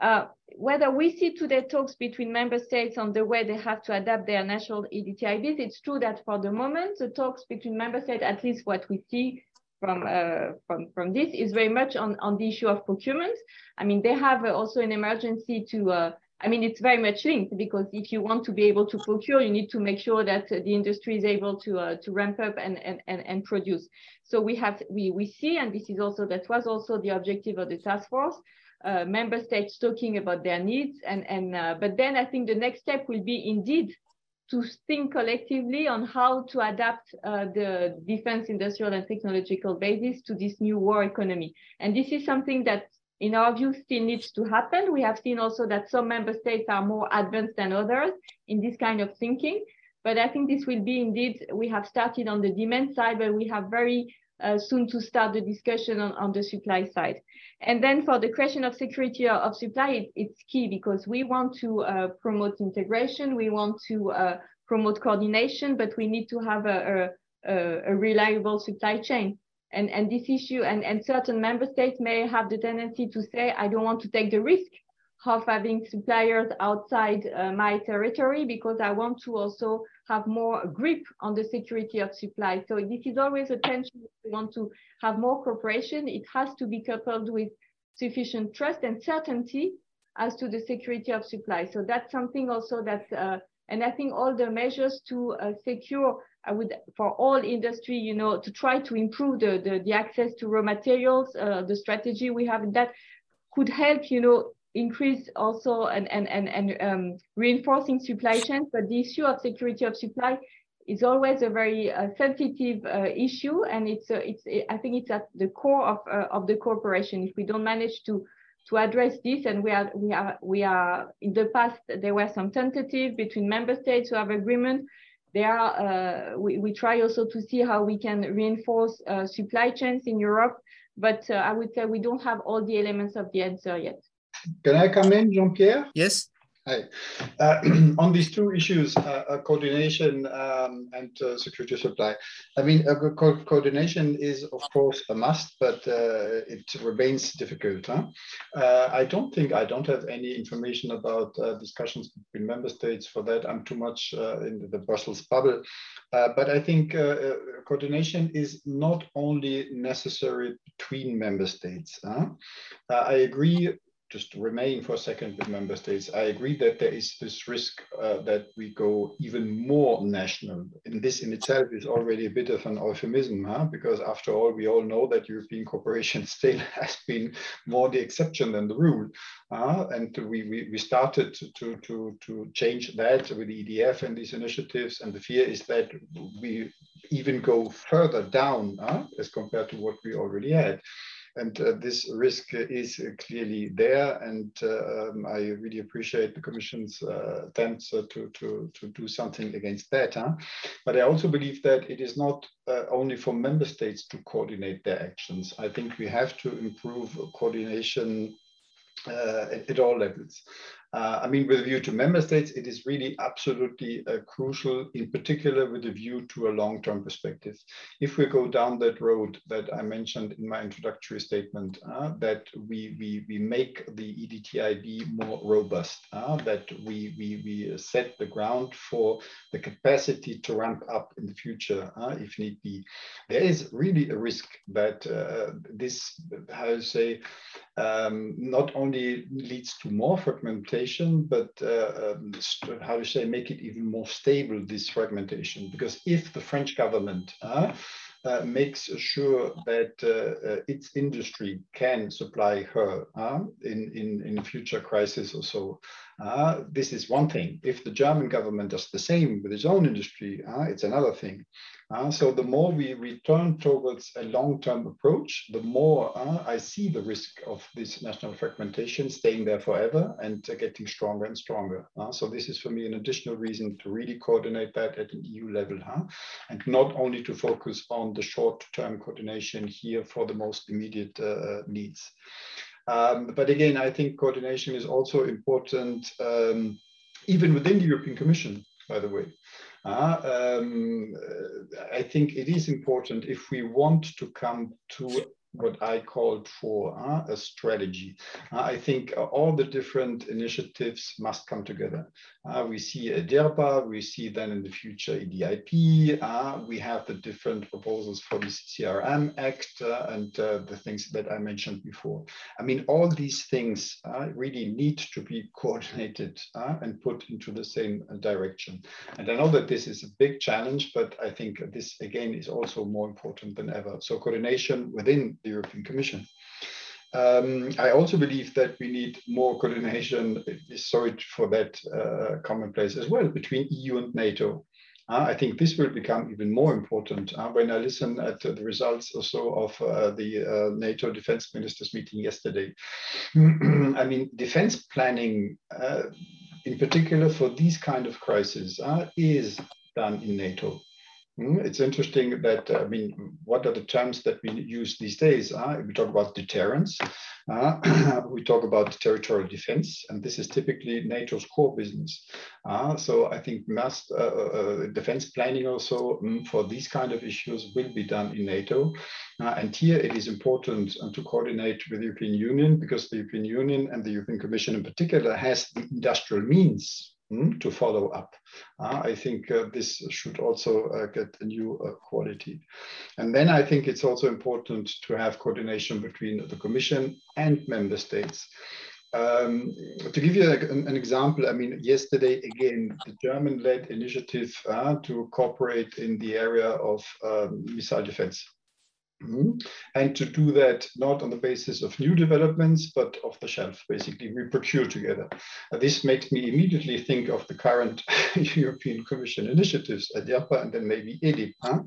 Uh, whether we see today talks between member states on the way they have to adapt their national E D T I Bs, it's true that for the moment, the talks between member states, at least what we see from, uh, from, from this, is very much on, on the issue of procurement. I mean, they have also an emergency to, uh, I mean, it's very much linked, because if you want to be able to procure, you need to make sure that the industry is able to, uh, to ramp up and, and, and, and produce. So we have, we, we see, and this is also, that was also the objective of the task force, Uh, member states talking about their needs, and and uh, but then I think the next step will be indeed to think collectively on how to adapt uh, the defense industrial and technological basis to this new war economy. And this is something that, in our view, still needs to happen. We have seen also that some member states are more advanced than others in this kind of thinking, but I think this will be indeed, we have started on the demand side, but we have very Uh, soon to start the discussion on, on the supply side. And then for the question of security of supply, it, it's key, because we want to uh, promote integration, we want to uh, promote coordination, but we need to have a, a, a reliable supply chain. And, and this issue, and, and certain member states may have the tendency to say, I don't want to take the risk of having suppliers outside uh, my territory, because I want to also have more grip on the security of supply. So this is always a tension. If we want to have more cooperation, it has to be coupled with sufficient trust and certainty as to the security of supply. So that's something also that, uh, and I think all the measures to uh, secure, I would, for all industry, you know, to try to improve the, the, the access to raw materials, uh, the strategy we have, that could help, you know, increase also and, and, and, and um, reinforcing supply chains, but the issue of security of supply is always a very uh, sensitive uh, issue, and it's, uh, it's it, I think it's at the core of, uh, of the cooperation. If we don't manage to, to address this, and we are, we are, we are, in the past, there were some tentatives between member states who have agreement. There are, uh, we, we try also to see how we can reinforce uh, supply chains in Europe, But uh, I would say we don't have all the elements of the answer yet. Can I come in, Jean-Pierre? Yes. Hi. Uh, on these two issues, uh, uh, coordination um, and uh, security of supply. I mean, uh, co coordination is, of course, a must, but uh, it remains difficult. Huh? Uh, I don't think I don't have any information about uh, discussions between member states for that. I'm too much uh, in the Brussels bubble. Uh, but I think uh, uh, coordination is not only necessary between member states. Huh? Uh, I agree. Just remain for a second with member states. I agree that there is this risk uh, that we go even more national. And this in itself is already a bit of an euphemism, huh? Because after all, we all know that European cooperation still has been more the exception than the rule. Uh, and we, we, we started to, to, to change that with the E D F and these initiatives. And the fear is that we even go further down huh? as compared to what we already had. And uh, this risk is clearly there. And uh, um, I really appreciate the Commission's uh, attempts uh, to, to, to do something against that. Huh? But I also believe that it is not uh, only for member states to coordinate their actions. I think we have to improve coordination uh, at, at all levels. Uh, I mean, with a view to member states, it is really absolutely uh, crucial, in particular with a view to a long-term perspective. If we go down that road that I mentioned in my introductory statement, uh, that we, we, we make the E D T I B more robust, uh, that we, we, we set the ground for the capacity to ramp up in the future, uh, if need be. There is really a risk that uh, this, how you say, um, not only leads to more fragmentation, but uh, um, how to say, make it even more stable, this fragmentation. Because if the French government uh, uh, makes sure that uh, uh, its industry can supply her uh, in, in, in a future crisis or so, uh, this is one thing. If the German government does the same with its own industry, uh, it's another thing. Uh, so the more we return towards a long-term approach, the more uh, I see the risk of this national fragmentation staying there forever and uh, getting stronger and stronger. Uh, so this is for me an additional reason to really coordinate that at an E U level, huh? And not only to focus on the short-term coordination here for the most immediate uh, needs. Um, but again, I think coordination is also important um, even within the European Commission, by the way. Uh, um, I think it is important if we want to come to what I called for uh, a strategy. Uh, I think uh, all the different initiatives must come together. Uh, we see EDIRPA, we see then in the future E D I P, uh, we have the different proposals for the C R M Act uh, and uh, the things that I mentioned before. I mean, all these things uh, really need to be coordinated uh, and put into the same direction. And I know that this is a big challenge, but I think this again is also more important than ever. So coordination within the European Commission. Um, I also believe that we need more coordination, sorry for that uh, commonplace as well, between E U and NATO. Uh, I think this will become even more important. Uh, when I listen at uh, the results also of uh, the uh, NATO defense ministers meeting yesterday, I mean, defense planning, uh, in particular for these kind of crises, uh, is done in NATO. It's interesting that, I mean, what are the terms that we use these days? Uh, we talk about deterrence, uh, we talk about territorial defense, and this is typically NATO's core business. Uh, so I think mass uh, uh, defense planning also um, for these kind of issues will be done in NATO. Uh, and here it is important uh, to coordinate with the European Union, because the European Union and the European Commission in particular has the industrial means to follow up. Uh, I think uh, this should also uh, get a new uh, quality. And then I think it's also important to have coordination between the Commission and member states. Um, to give you an, an example, I mean, yesterday, again, the German-led initiative uh, to cooperate in the area of um, missile defense. Mm-hmm. And to do that not on the basis of new developments, but off the shelf. Basically, we procure together. Uh, this makes me immediately think of the current European Commission initiatives, EDIRPA and then maybe E D I P.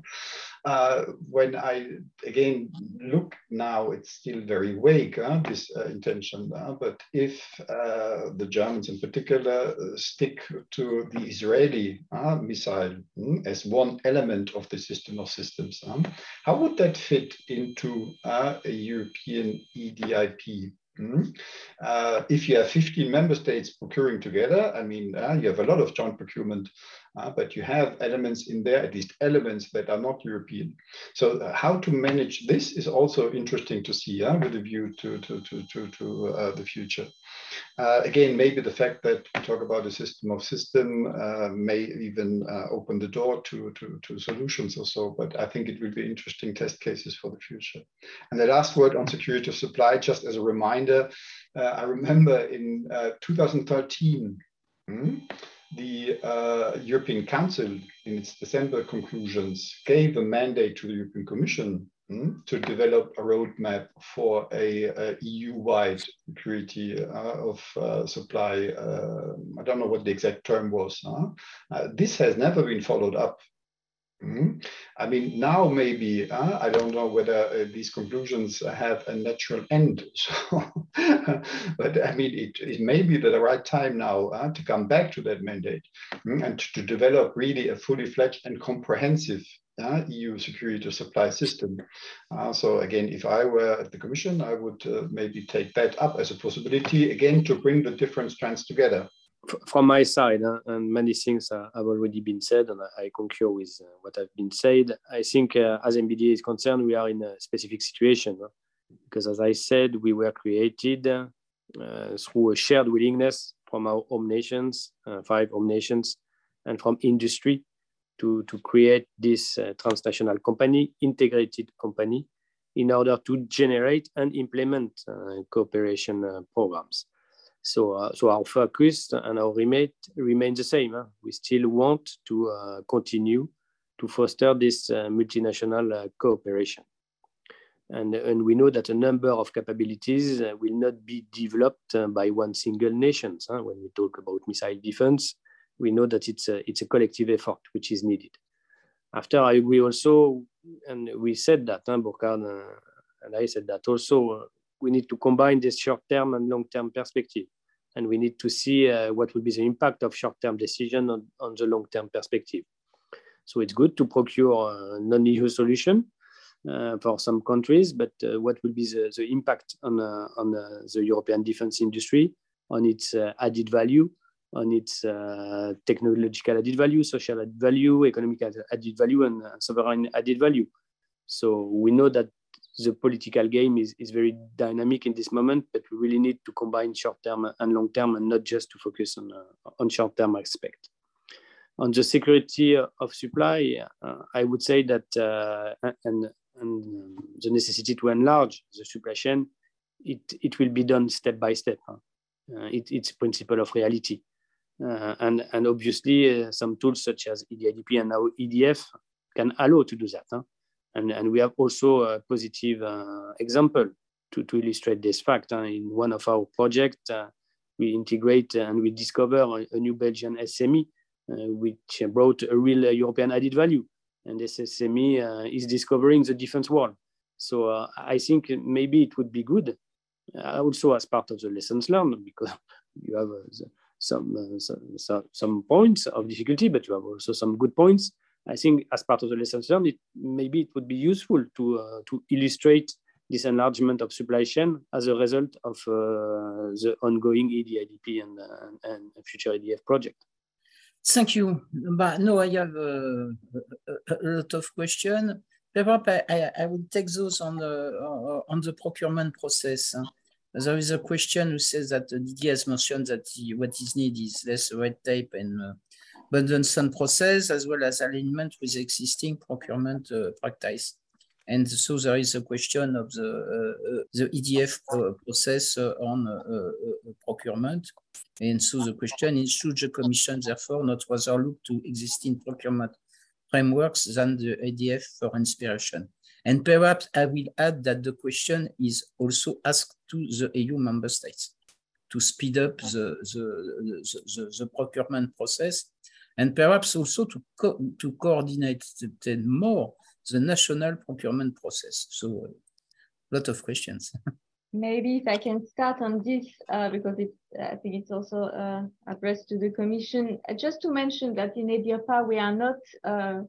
Huh? Uh, when I again look now, it's still very vague, huh, this uh, intention. Huh? But if uh, the Germans in particular uh, stick to the Israeli uh, missile hmm, as one element of the system of systems, huh, how would that fit into uh, a European E D I P? Mm-hmm. Uh, if you have fifteen member states procuring together, I mean, uh, you have a lot of joint procurement, uh, but you have elements in there, at least elements that are not European. So uh, how to manage this is also interesting to see uh, with a view to, to, to, to, to uh, the future. Uh, again, maybe the fact that we talk about a system of system uh, may even uh, open the door to, to, to solutions or so, but I think it will be interesting test cases for the future. And the last word on security of supply, just as a reminder, uh, I remember in uh, two thousand thirteen, hmm, the uh, European Council in its December conclusions gave a mandate to the European Commission to develop a roadmap for a, a E U-wide security uh, of uh, supply. Uh, I don't know what the exact term was. Huh? Uh, this has never been followed up. Mm-hmm. I mean, now maybe, uh, I don't know whether uh, these conclusions have a natural end, so but I mean, it, it may be the right time now uh, to come back to that mandate mm-hmm. and to develop really a fully fledged and comprehensive Uh, E U security supply system. Uh, so again, if I were at the Commission, I would uh, maybe take that up as a possibility, again, to bring the different strands together. From my side, uh, and many things uh, have already been said, and I concur with uh, what have been said. I think uh, as M B D A is concerned, we are in a specific situation, uh, because as I said, we were created uh, through a shared willingness from our home nations, uh, five home nations, and from industry, To, to create this uh, transnational company, integrated company, in order to generate and implement uh, cooperation uh, programs. So, uh, so our focus and our remit remain the same. Huh? We still want to uh, continue to foster this uh, multinational uh, cooperation. And, and we know that a number of capabilities uh, will not be developed uh, by one single nation. Huh? When we talk about missile defense, we know that it's a, it's a collective effort which is needed. After, I agree also, and we said that, huh, Burkard uh, and I said that also, uh, we need to combine this short-term and long-term perspective. And we need to see uh, what will be the impact of short-term decision on, on the long-term perspective. So it's good to procure a non-E U solution uh, for some countries, but uh, what will be the, the impact on, uh, on uh, the European defense industry, on its uh, added value, on its uh, technological added value, social added value, economic added value, and uh, sovereign added value. So we know that the political game is, is very dynamic in this moment, but we really need to combine short-term and long-term and not just to focus on, uh, on short-term aspect. On the security of supply, uh, I would say that uh, and, and the necessity to enlarge the supply chain, it, it will be done step by step. Huh? Uh, it, it's a principle of reality. Uh, and, and obviously, uh, some tools such as E D I D P and now E D F can allow to do that. Huh? And, and we have also a positive uh, example to, to illustrate this fact. Huh? In one of our projects, uh, we integrate and we discover a, a new Belgian S M E, uh, which brought a real uh, European added value. And this S M E uh, is discovering the defense world. So uh, I think maybe it would be good, uh, also as part of the lessons learned, because you have uh, the, Some, uh, some, some some points of difficulty, but you have also some good points. I think as part of the lessons learned, it, maybe it would be useful to, uh, to illustrate this enlargement of supply chain as a result of uh, the ongoing E D I D P and, uh, and future E D F project. Thank you. But no, I have a, a, a lot of questions. Perhaps I, I, I will take those on the, on the procurement process. There is a question who says that Didier has mentioned that he, what is needed is less red tape and uh, burdensome process, as well as alignment with existing procurement uh, practice. And so there is a question of the uh, the E D F process uh, on uh, uh, procurement. And so the question is, should the Commission therefore not rather look to existing procurement frameworks than the E D F for inspiration? And perhaps I will add that the question is also asked to the E U member states to speed up the, the, the, the, the procurement process, and perhaps also to, co to coordinate more the national procurement process. So a lot of questions. Maybe if I can start on this, uh, because it's, I think it's also uh, addressed to the Commission. Uh, just to mention that in EDIRPA, we are not uh,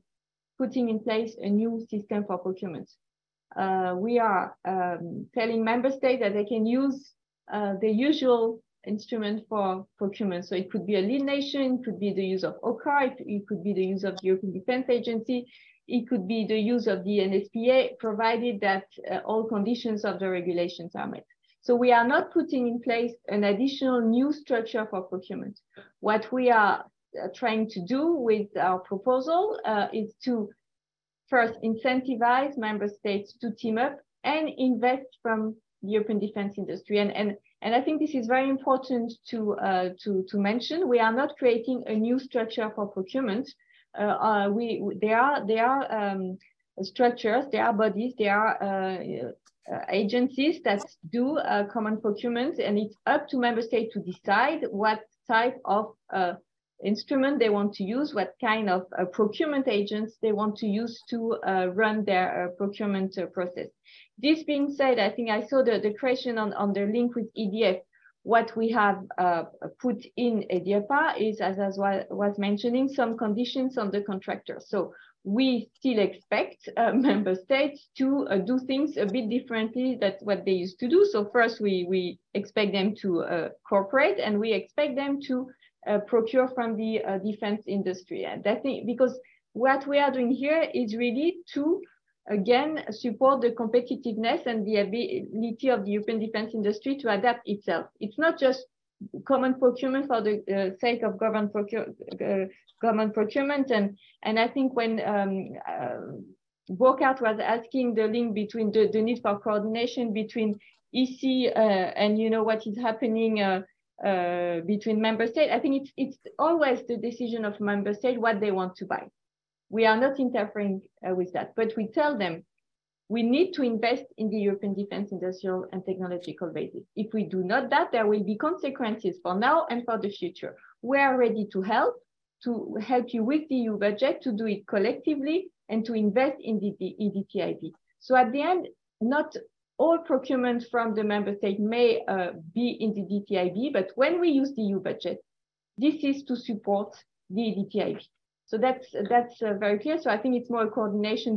putting in place a new system for procurement. Uh, we are um, telling member states that they can use uh, the usual instrument for procurement. So it could be a lead nation, it could be the use of O C A R, it, it could be the use of the European Defense Agency, it could be the use of the N S P A, provided that uh, all conditions of the regulations are met. So we are not putting in place an additional new structure for procurement. What we are uh, trying to do with our proposal uh, is to first incentivize member states to team up and invest from the European defense industry. And, and, and I think this is very important to, uh, to, to mention. We are not creating a new structure for procurement. Uh, uh, we, there are, there are um, structures, there are bodies, there are uh, uh, agencies that do uh, common procurement, and it's up to member states to decide what type of uh, instrument they want to use, what kind of uh, procurement agents they want to use to uh, run their uh, procurement uh, process. This being said, I think I saw the, the question on, on the link with E D F. What we have uh, put in EDIRPA is, as I was mentioning, some conditions on the contractor. So we still expect uh, member states to uh, do things a bit differently than what they used to do. So first, we, we expect them to uh, cooperate, and we expect them to Uh, procure from the uh, defense industry. And that thing, because what we are doing here is really to, again, support the competitiveness and the ability of the European defense industry to adapt itself. It's not just common procurement for the uh, sake of government, procure, uh, government procurement. And, and I think when um, uh, Burkard was asking the link between the, the need for coordination between E C uh, and, you know, what is happening uh, Uh, between member states, I think it's, it's always the decision of member states what they want to buy. We are not interfering uh, with that, but we tell them we need to invest in the European defense industrial and technological basis. If we do not that, there will be consequences for now and for the future. We are ready to help, to help you with the E U budget, to do it collectively and to invest in the, the E D T I B. So at the end, not all procurement from the member state may uh, be in the D T I B, but when we use the E U budget, this is to support the D T I B. So that's, that's uh, very clear. So I think it's more a coordination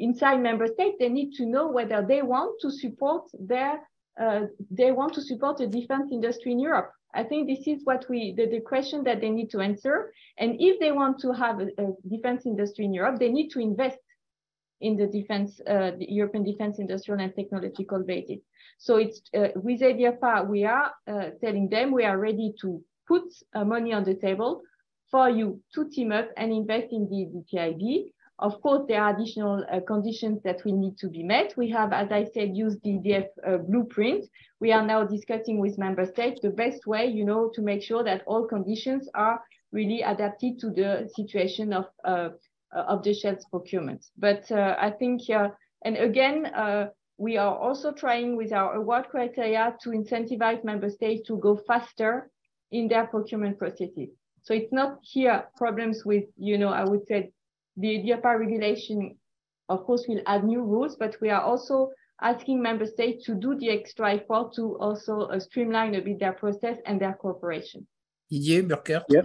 inside member states. They need to know whether they want to support their, uh, they want to support the defense industry in Europe. I think this is what we, the, the question that they need to answer. And if they want to have a, a defense industry in Europe, they need to invest in the defense, uh, the European defense industrial and technological basis. So it's uh, with EDIRPA, we are uh, telling them we are ready to put uh, money on the table for you to team up and invest in the D T I B. Of course, there are additional uh, conditions that will need to be met. We have, as I said, used the E D F uh, blueprint. We are now discussing with member states the best way, you know, to make sure that all conditions are really adapted to the situation of uh, of the shells procurement. But uh, I think, uh, and again, uh, we are also trying with our award criteria to incentivize member states to go faster in their procurement processes. So it's not here problems with, you know, I would say the EDIRPA regulation, of course, will add new rules, but we are also asking member states to do the extra effort to also uh, streamline a bit their process and their cooperation. Didier, Burkard? Yep.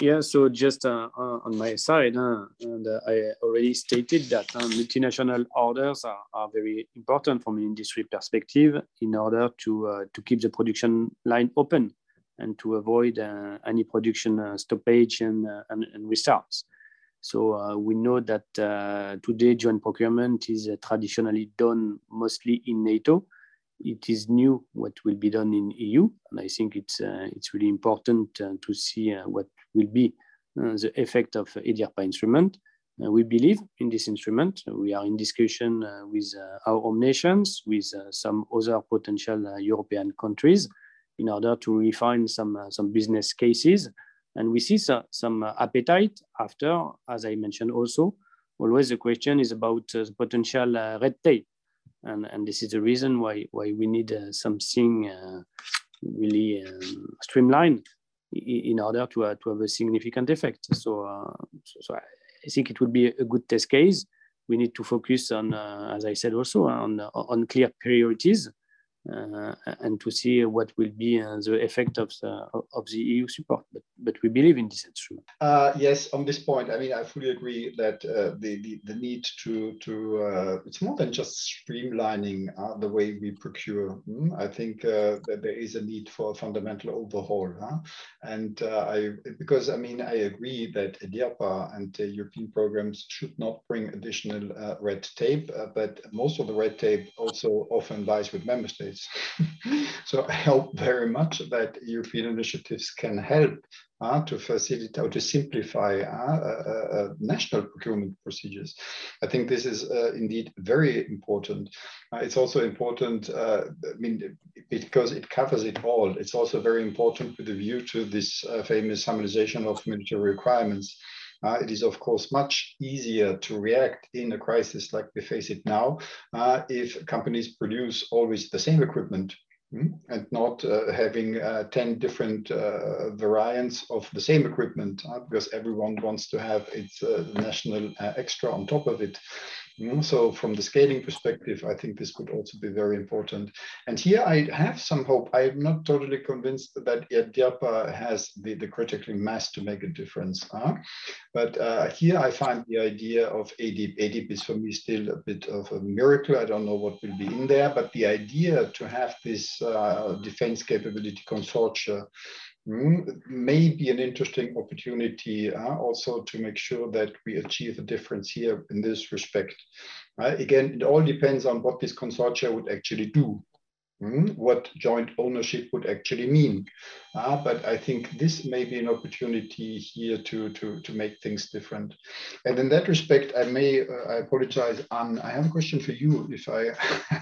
Yeah, so just uh, uh, on my side, uh, and uh, I already stated that uh, multinational orders are, are very important from an industry perspective in order to uh, to keep the production line open and to avoid uh, any production uh, stoppage and, uh, and, and restarts. So uh, we know that uh, today joint procurement is uh, traditionally done mostly in NATO. It is new what will be done in E U, and I think it's uh, it's really important uh, to see uh, what will be uh, the effect of EDIRPA instrument. Uh, we believe in this instrument. We are in discussion uh, with uh, our own nations, with uh, some other potential uh, European countries, in order to refine some uh, some business cases, and we see so, some uh, appetite after. As I mentioned, also always the question is about uh, the potential uh, red tape. And, and this is the reason why why we need uh, something uh, really um, streamlined in order to uh, to have a significant effect. So, uh, so, so I think it would be a good test case, we need to focus on, uh, as I said also, on, on clear priorities uh, and to see what will be uh, the effect of the, of the E U support. But, but we believe in this instrument. Uh, yes, on this point, I mean, I fully agree that uh, the, the, the need to, to uh, it's more than just streamlining uh, the way we procure. Mm, I think uh, that there is a need for a fundamental overhaul. Huh? And uh, I, because I mean, I agree that EDIRPA and uh, European programs should not bring additional uh, red tape, uh, but most of the red tape also often lies with member states. So I hope very much that European initiatives can help uh, to facilitate or to simplify uh, uh, uh, national procurement procedures. I think this is uh, indeed very important. Uh, it's also important, uh, I mean, because it covers it all. It's also very important with a view to this uh, famous harmonization of military requirements. Uh, it is, of course, much easier to react in a crisis like we face it now uh, if companies produce always the same equipment and not uh, having uh, ten different uh, variants of the same equipment uh, because everyone wants to have its uh, national uh, extra on top of it. So from the scaling perspective, I think this could also be very important. And here I have some hope. I'm not totally convinced that EDIRPA has the, the critical mass to make a difference. Huh? But uh, here I find the idea of E D I P. E D I P is for me still a bit of a miracle. I don't know what will be in there, but the idea to have this uh, defense capability consortia may be an interesting opportunity uh, also to make sure that we achieve a difference here in this respect. Uh, again, it all depends on what this consortia would actually do, mm, what joint ownership would actually mean. Uh, but I think this may be an opportunity here to, to, to make things different. And in that respect, I may, uh, I apologize, Anne, I have a question for you, if I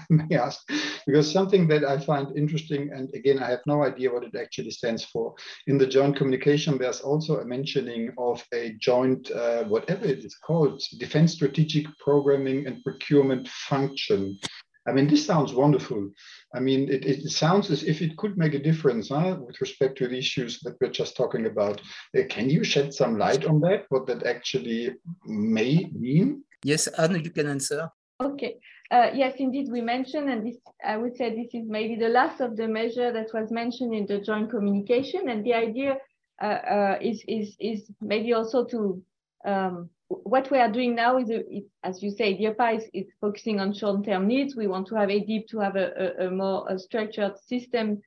may ask. Because something that I find interesting, and again, I have no idea what it actually stands for. In the joint communication, there's also a mentioning of a joint, uh, whatever it is called, defense strategic programming and procurement function. I mean, this sounds wonderful. I mean, it, it sounds as if it could make a difference huh, with respect to the issues that we're just talking about. Uh, can you shed some light on that, what that actually may mean? Yes, Anne, you can answer. Okay. Uh, yes, indeed, we mentioned, and this, I would say this is maybe the last of the measure that was mentioned in the joint communication. And the idea uh, uh, is, is, is maybe also to, um, what we are doing now is, a, is as you say, EDIRPA is, is focusing on short-term needs. We want to have E D I P to have a, a, a more a structured system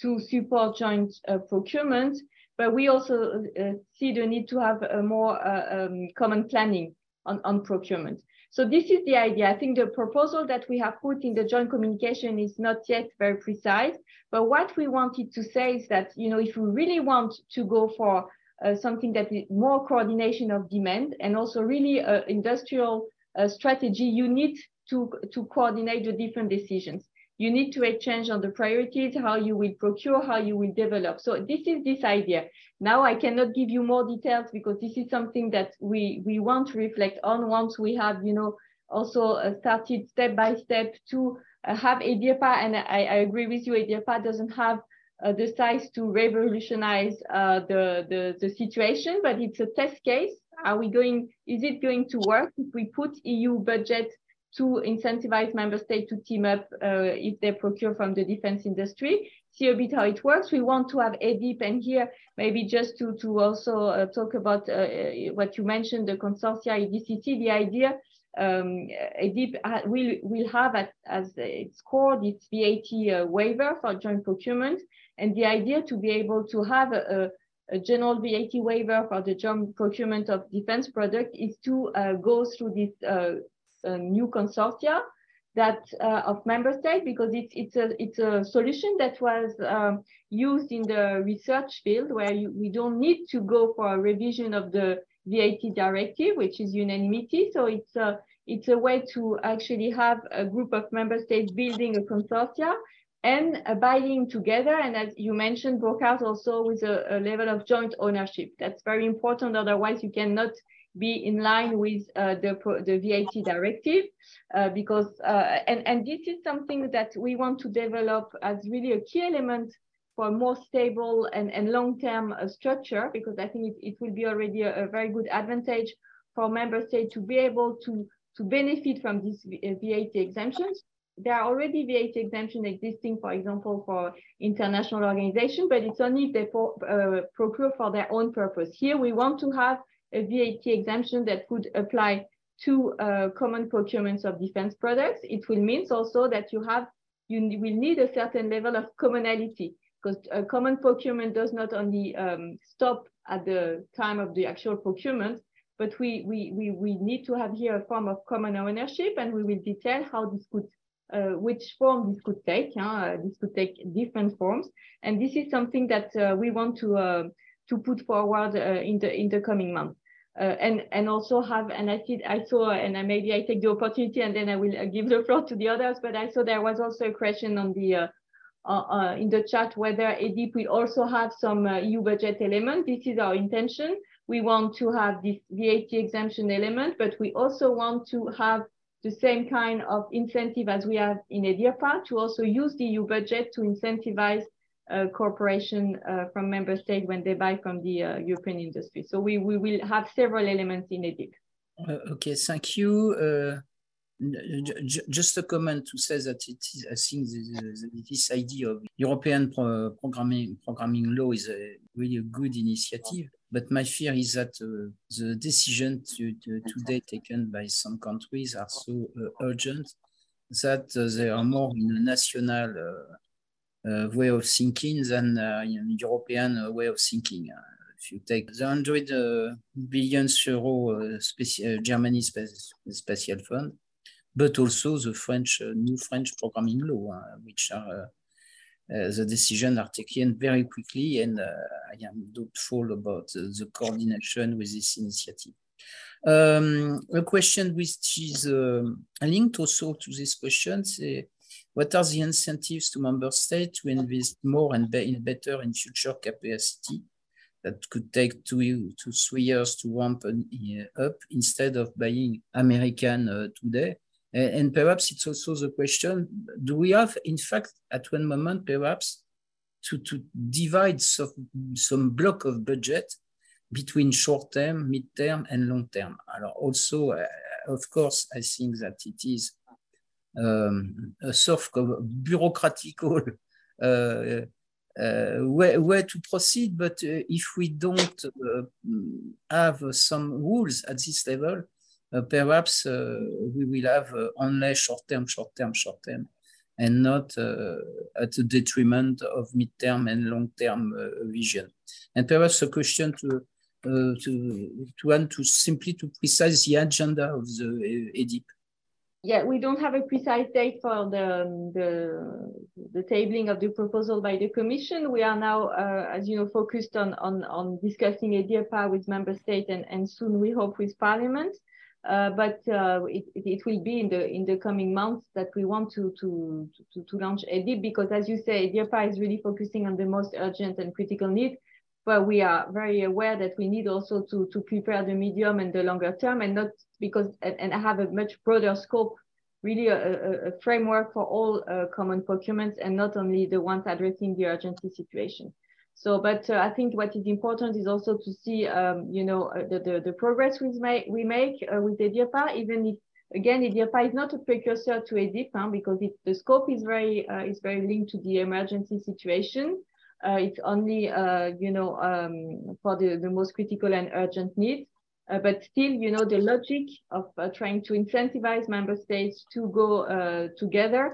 to support joint uh, procurement. But we also uh, see the need to have a more uh, um, common planning on, on procurement. So this is the idea. I think the proposal that we have put in the joint communication is not yet very precise, but what we wanted to say is that, you know, if we really want to go for uh, something that is more coordination of demand and also really uh, industrial uh, strategy, you need to, to coordinate the different decisions. You need to exchange on the priorities, how you will procure, how you will develop. So this is this idea. Now I cannot give you more details because this is something that we, we want to reflect on once we have, you know, also started step by step to have EDIRPA. And I, I agree with you, EDIRPA doesn't have uh, the size to revolutionize uh, the, the, the situation, but it's a test case. Are we going, is it going to work if we put E U budget to incentivize member states to team up uh, if they procure from the defense industry, see a bit how it works. We want to have E D I P, and here maybe just to, to also uh, talk about uh, what you mentioned, the consortia E D C T, the idea um, E D I P will, will have at, as its core its V A T uh, waiver for joint procurement, and the idea to be able to have a, a general V A T waiver for the joint procurement of defense product is to uh, go through this uh, A new consortia that uh, of member states, because it's it's a it's a solution that was um, used in the research field where you, we don't need to go for a revision of the V A T directive, which is unanimity. So it's a it's a way to actually have a group of member states building a consortia and uh, buying together. And as you mentioned, Burkard, also with a, a level of joint ownership. That's very important. Otherwise, you cannot be in line with uh, the, the V A T directive uh, because, uh, and, and this is something that we want to develop as really a key element for a more stable and, and long-term uh, structure, because I think it, it will be already a, a very good advantage for member states to be able to to benefit from these V A T exemptions. There are already V A T exemptions existing, for example, for international organizations, but it's only if they for, uh, procure for their own purpose. Here, we want to have a V A T exemption that could apply to uh, common procurements of defense products. It will mean also that you have, you will need a certain level of commonality, because a common procurement does not only um, stop at the time of the actual procurement, but we, we, we, we need to have here a form of common ownership, and we will detail how this could, uh, which form this could take. Uh, this could take different forms. And this is something that uh, we want to, uh, to put forward uh, in, the, in the coming months. Uh, and, and also have, and I, did, I saw, and I, maybe I take the opportunity and then I will uh, give the floor to the others, but I saw there was also a question on the, uh, uh, uh, in the chat whether E D I P will also have some uh, E U budget element. This is our intention. We want to have this V A T exemption element, but we also want to have the same kind of incentive as we have in EDIRPA to also use the E U budget to incentivize Uh, corporation uh, from member states when they buy from the uh, European industry. So we, we will have several elements in E D I P. Uh, okay, thank you. Uh, just a comment to say that it is, I think this, this idea of European pro programming, programming law is a really a good initiative, but my fear is that uh, the decision to, to today taken by some countries are so uh, urgent that uh, they are more in a national uh, Uh, way of thinking than uh, European uh, way of thinking. Uh, if you take the hundred uh, billion euro uh, uh, Germany space, spatial fund, but also the French uh, new French programming law, uh, which are uh, uh, the decisions are taken very quickly, and uh, I am doubtful about uh, the coordination with this initiative. Um, a question which is uh, linked also to this question. Say, what are the incentives to member states to invest more and be in better in future capacity that could take two to three years to ramp up instead of buying American uh, today? And, and perhaps it's also the question, do we have, in fact, at one moment, perhaps, to, to divide some, some block of budget between short-term, mid-term, and long-term? Also, uh, of course, I think that it is Um, a sort of bureaucratical uh, uh, way, way to proceed, but uh, if we don't uh, have some rules at this level, uh, perhaps uh, we will have uh, only short-term, short-term, short-term, and not uh, at the detriment of mid-term and long-term uh, vision. And perhaps a question to uh, to to, and to simply to precise the agenda of the E D I P. Yeah, we don't have a precise date for the, the, the tabling of the proposal by the Commission. We are now, uh, as you know, focused on, on, on discussing EDIRPA with member states, and, and soon we hope with Parliament. Uh, but uh, it, it will be in the, in the coming months that we want to, to, to, to launch E D I P, because as you say, EDIRPA is really focusing on the most urgent and critical need. But we are very aware that we need also to, to prepare the medium and the longer term, and not because, and, and I have a much broader scope, really a, a framework for all uh, common procurements and not only the ones addressing the urgency situation. So, but uh, I think what is important is also to see, um, you know, uh, the, the, the progress we make, we make uh, with EDIRPA, even if, again, EDIRPA is not a precursor to E D I P, huh, because it, the scope is very, uh, is very linked to the emergency situation. Uh, it's only, uh, you know, um, for the, the most critical and urgent needs. Uh, but still, you know, the logic of uh, trying to incentivize member states to go uh, together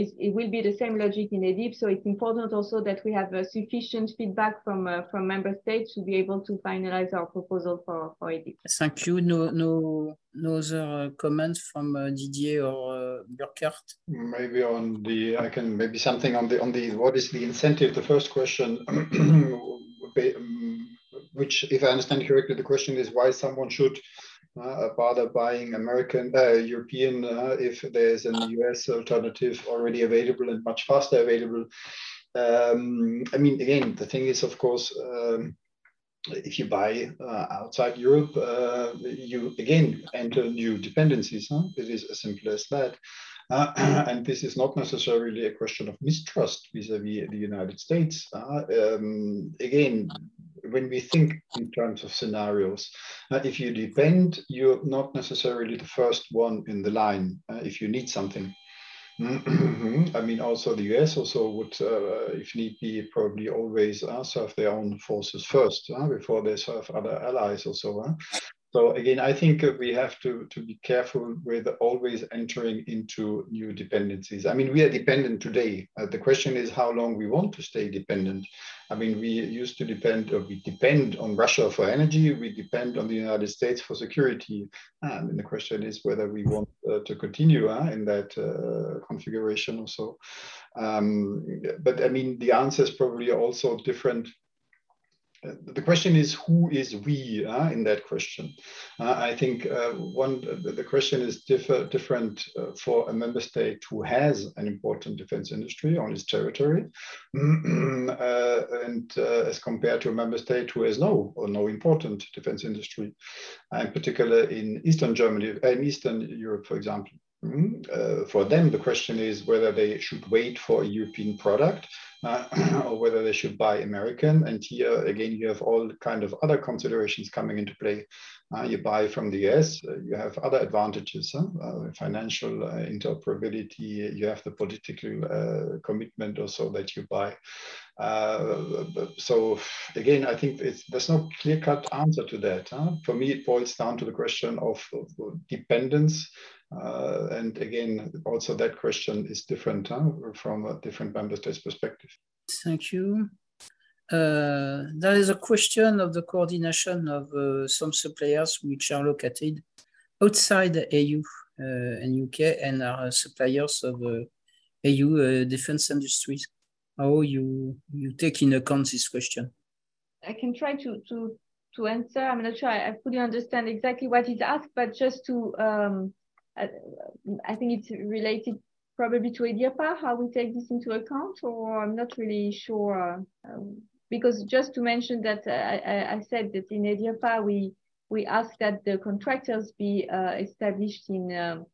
is, it will be the same logic in E D I P. So it's important also that we have uh, sufficient feedback from uh, from member states to be able to finalize our proposal for, for E D I P. Thank you. No, no, no other comments from uh, Didier or uh, Burkard? Maybe on the, I can maybe something on the on the what is the incentive? The first question. Which, if I understand correctly, the question is why someone should uh, bother buying American, uh, European, uh, if there's an U S alternative already available and much faster available. Um, I mean, again, the thing is, of course, um, if you buy uh, outside Europe, uh, you again enter new dependencies. Huh? It is as simple as that. Uh, and this is not necessarily a question of mistrust vis-a-vis the United States. Uh, um, again, when we think in terms of scenarios. Uh, if you depend, you're not necessarily the first one in the line uh, if you need something. I mean, also the U S also would, uh, if need be, probably always uh, serve their own forces first uh, before they serve other allies or so on. Uh. So again, I think we have to, to be careful with always entering into new dependencies. I mean, we are dependent today. Uh, the question is how long we want to stay dependent. I mean, we used to depend, or we depend on Russia for energy. We depend on the United States for security. Um, and the question is whether we want uh, to continue uh, in that uh, configuration or so. Um, but I mean, the answer is probably also different. The question is, who is we uh, in that question? Uh, I think uh, one the question is differ, different uh, for a member state who has an important defense industry on its territory, uh, and uh, as compared to a member state who has no or no important defense industry, in particular in Eastern Germany, in Eastern Europe, for example. Uh, for them, the question is whether they should wait for a European product uh, or whether they should buy American. And here, again, you have all kind of other considerations coming into play. Uh, you buy from the U S, uh, you have other advantages, huh? uh, financial uh, interoperability, you have the political uh, commitment also that you buy. Uh, so again, I think it's, there's no clear-cut answer to that. Huh? For me, it boils down to the question of, of dependence. Uh, and again, also that question is different huh, from a different member states perspective. Thank you. Uh, there is a question of the coordination of uh, some suppliers which are located outside the E U uh, and U K and are suppliers of uh, E U uh, defense industries. How you, you take in account this question? I can try to, to, to answer. I'm not sure I fully understand exactly what is asked, but just to... Um, I think it's related probably to EDIRPA, how we take this into account, or I'm not really sure. Um, because just to mention that uh, I, I said that in EDIRPA, we, we ask that the contractors be uh, established in, um,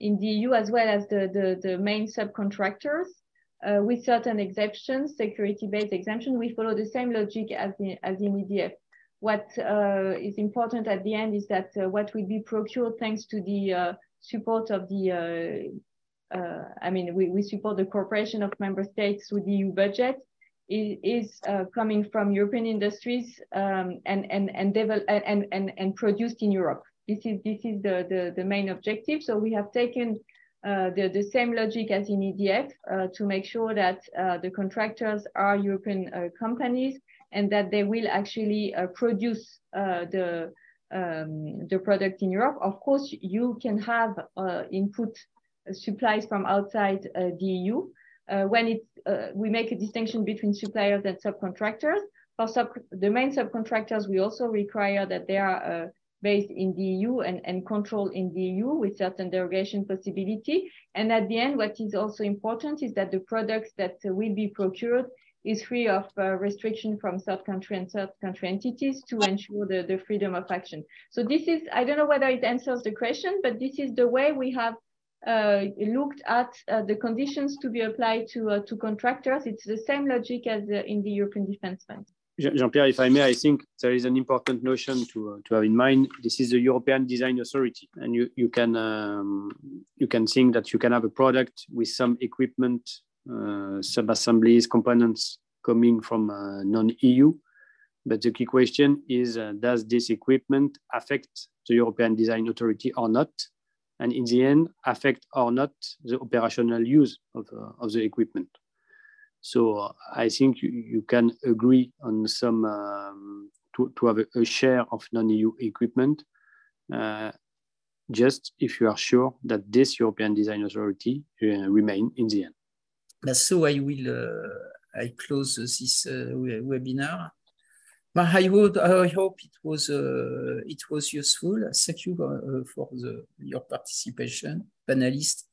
in the E U as well as the, the, the main subcontractors uh, with certain exemptions, security-based exemption. We follow the same logic as in, as in E D F. What uh, is important at the end is that uh, what will be procured thanks to the uh, support of the, uh, uh, I mean, we, we support the cooperation of member states with the E U budget is, is uh, coming from European industries um, and, and, and, and, and, and produced in Europe. This is, this is the, the, the main objective. So we have taken uh, the, the same logic as in E D F uh, to make sure that uh, the contractors are European uh, companies and that they will actually uh, produce uh, the Um, the product in Europe. Of course, you can have uh, input supplies from outside uh, the E U. Uh, when it, uh, we make a distinction between suppliers and subcontractors. For sub the main subcontractors, we also require that they are uh, based in the E U and, and controlled in the E U with certain derogation possibility. And at the end, what is also important is that the products that will be procured is free of uh, restriction from third country and third country entities to ensure the, the freedom of action. So this is, I don't know whether it answers the question, but this is the way we have uh, looked at uh, the conditions to be applied to, uh, to contractors. It's the same logic as uh, in the European Defence Fund. Jean-Pierre, if I may, I think there is an important notion to, uh, to have in mind. This is the European Design Authority, and you, you, can, um, you can think that you can have a product with some equipment Uh, sub-assemblies, components coming from uh, non-E U. But the key question is, uh, does this equipment affect the European Design Authority or not? And in the end, affect or not the operational use of, uh, of the equipment. So uh, I think you, you can agree on some, um, to, to have a, a share of non-E U equipment, uh, just if you are sure that this European Design Authority uh, remain in the end. So I will uh, I close this uh, webinar. But I would I hope it was uh, it was useful. Thank you uh, for the, your participation, panelists.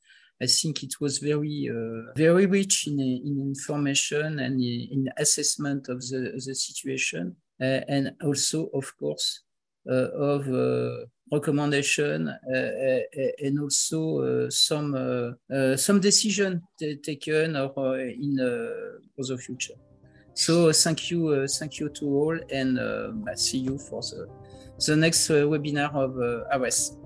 I think it was very uh, very rich in, in information and in assessment of the the situation, uh, and also of course uh, of. Uh, recommendation uh, and also uh, some uh, uh, some decision taken or uh, in uh, for the future. So uh, thank you, uh, thank you to all, and uh, I'll see you for the the next uh, webinar of uh, A R E S.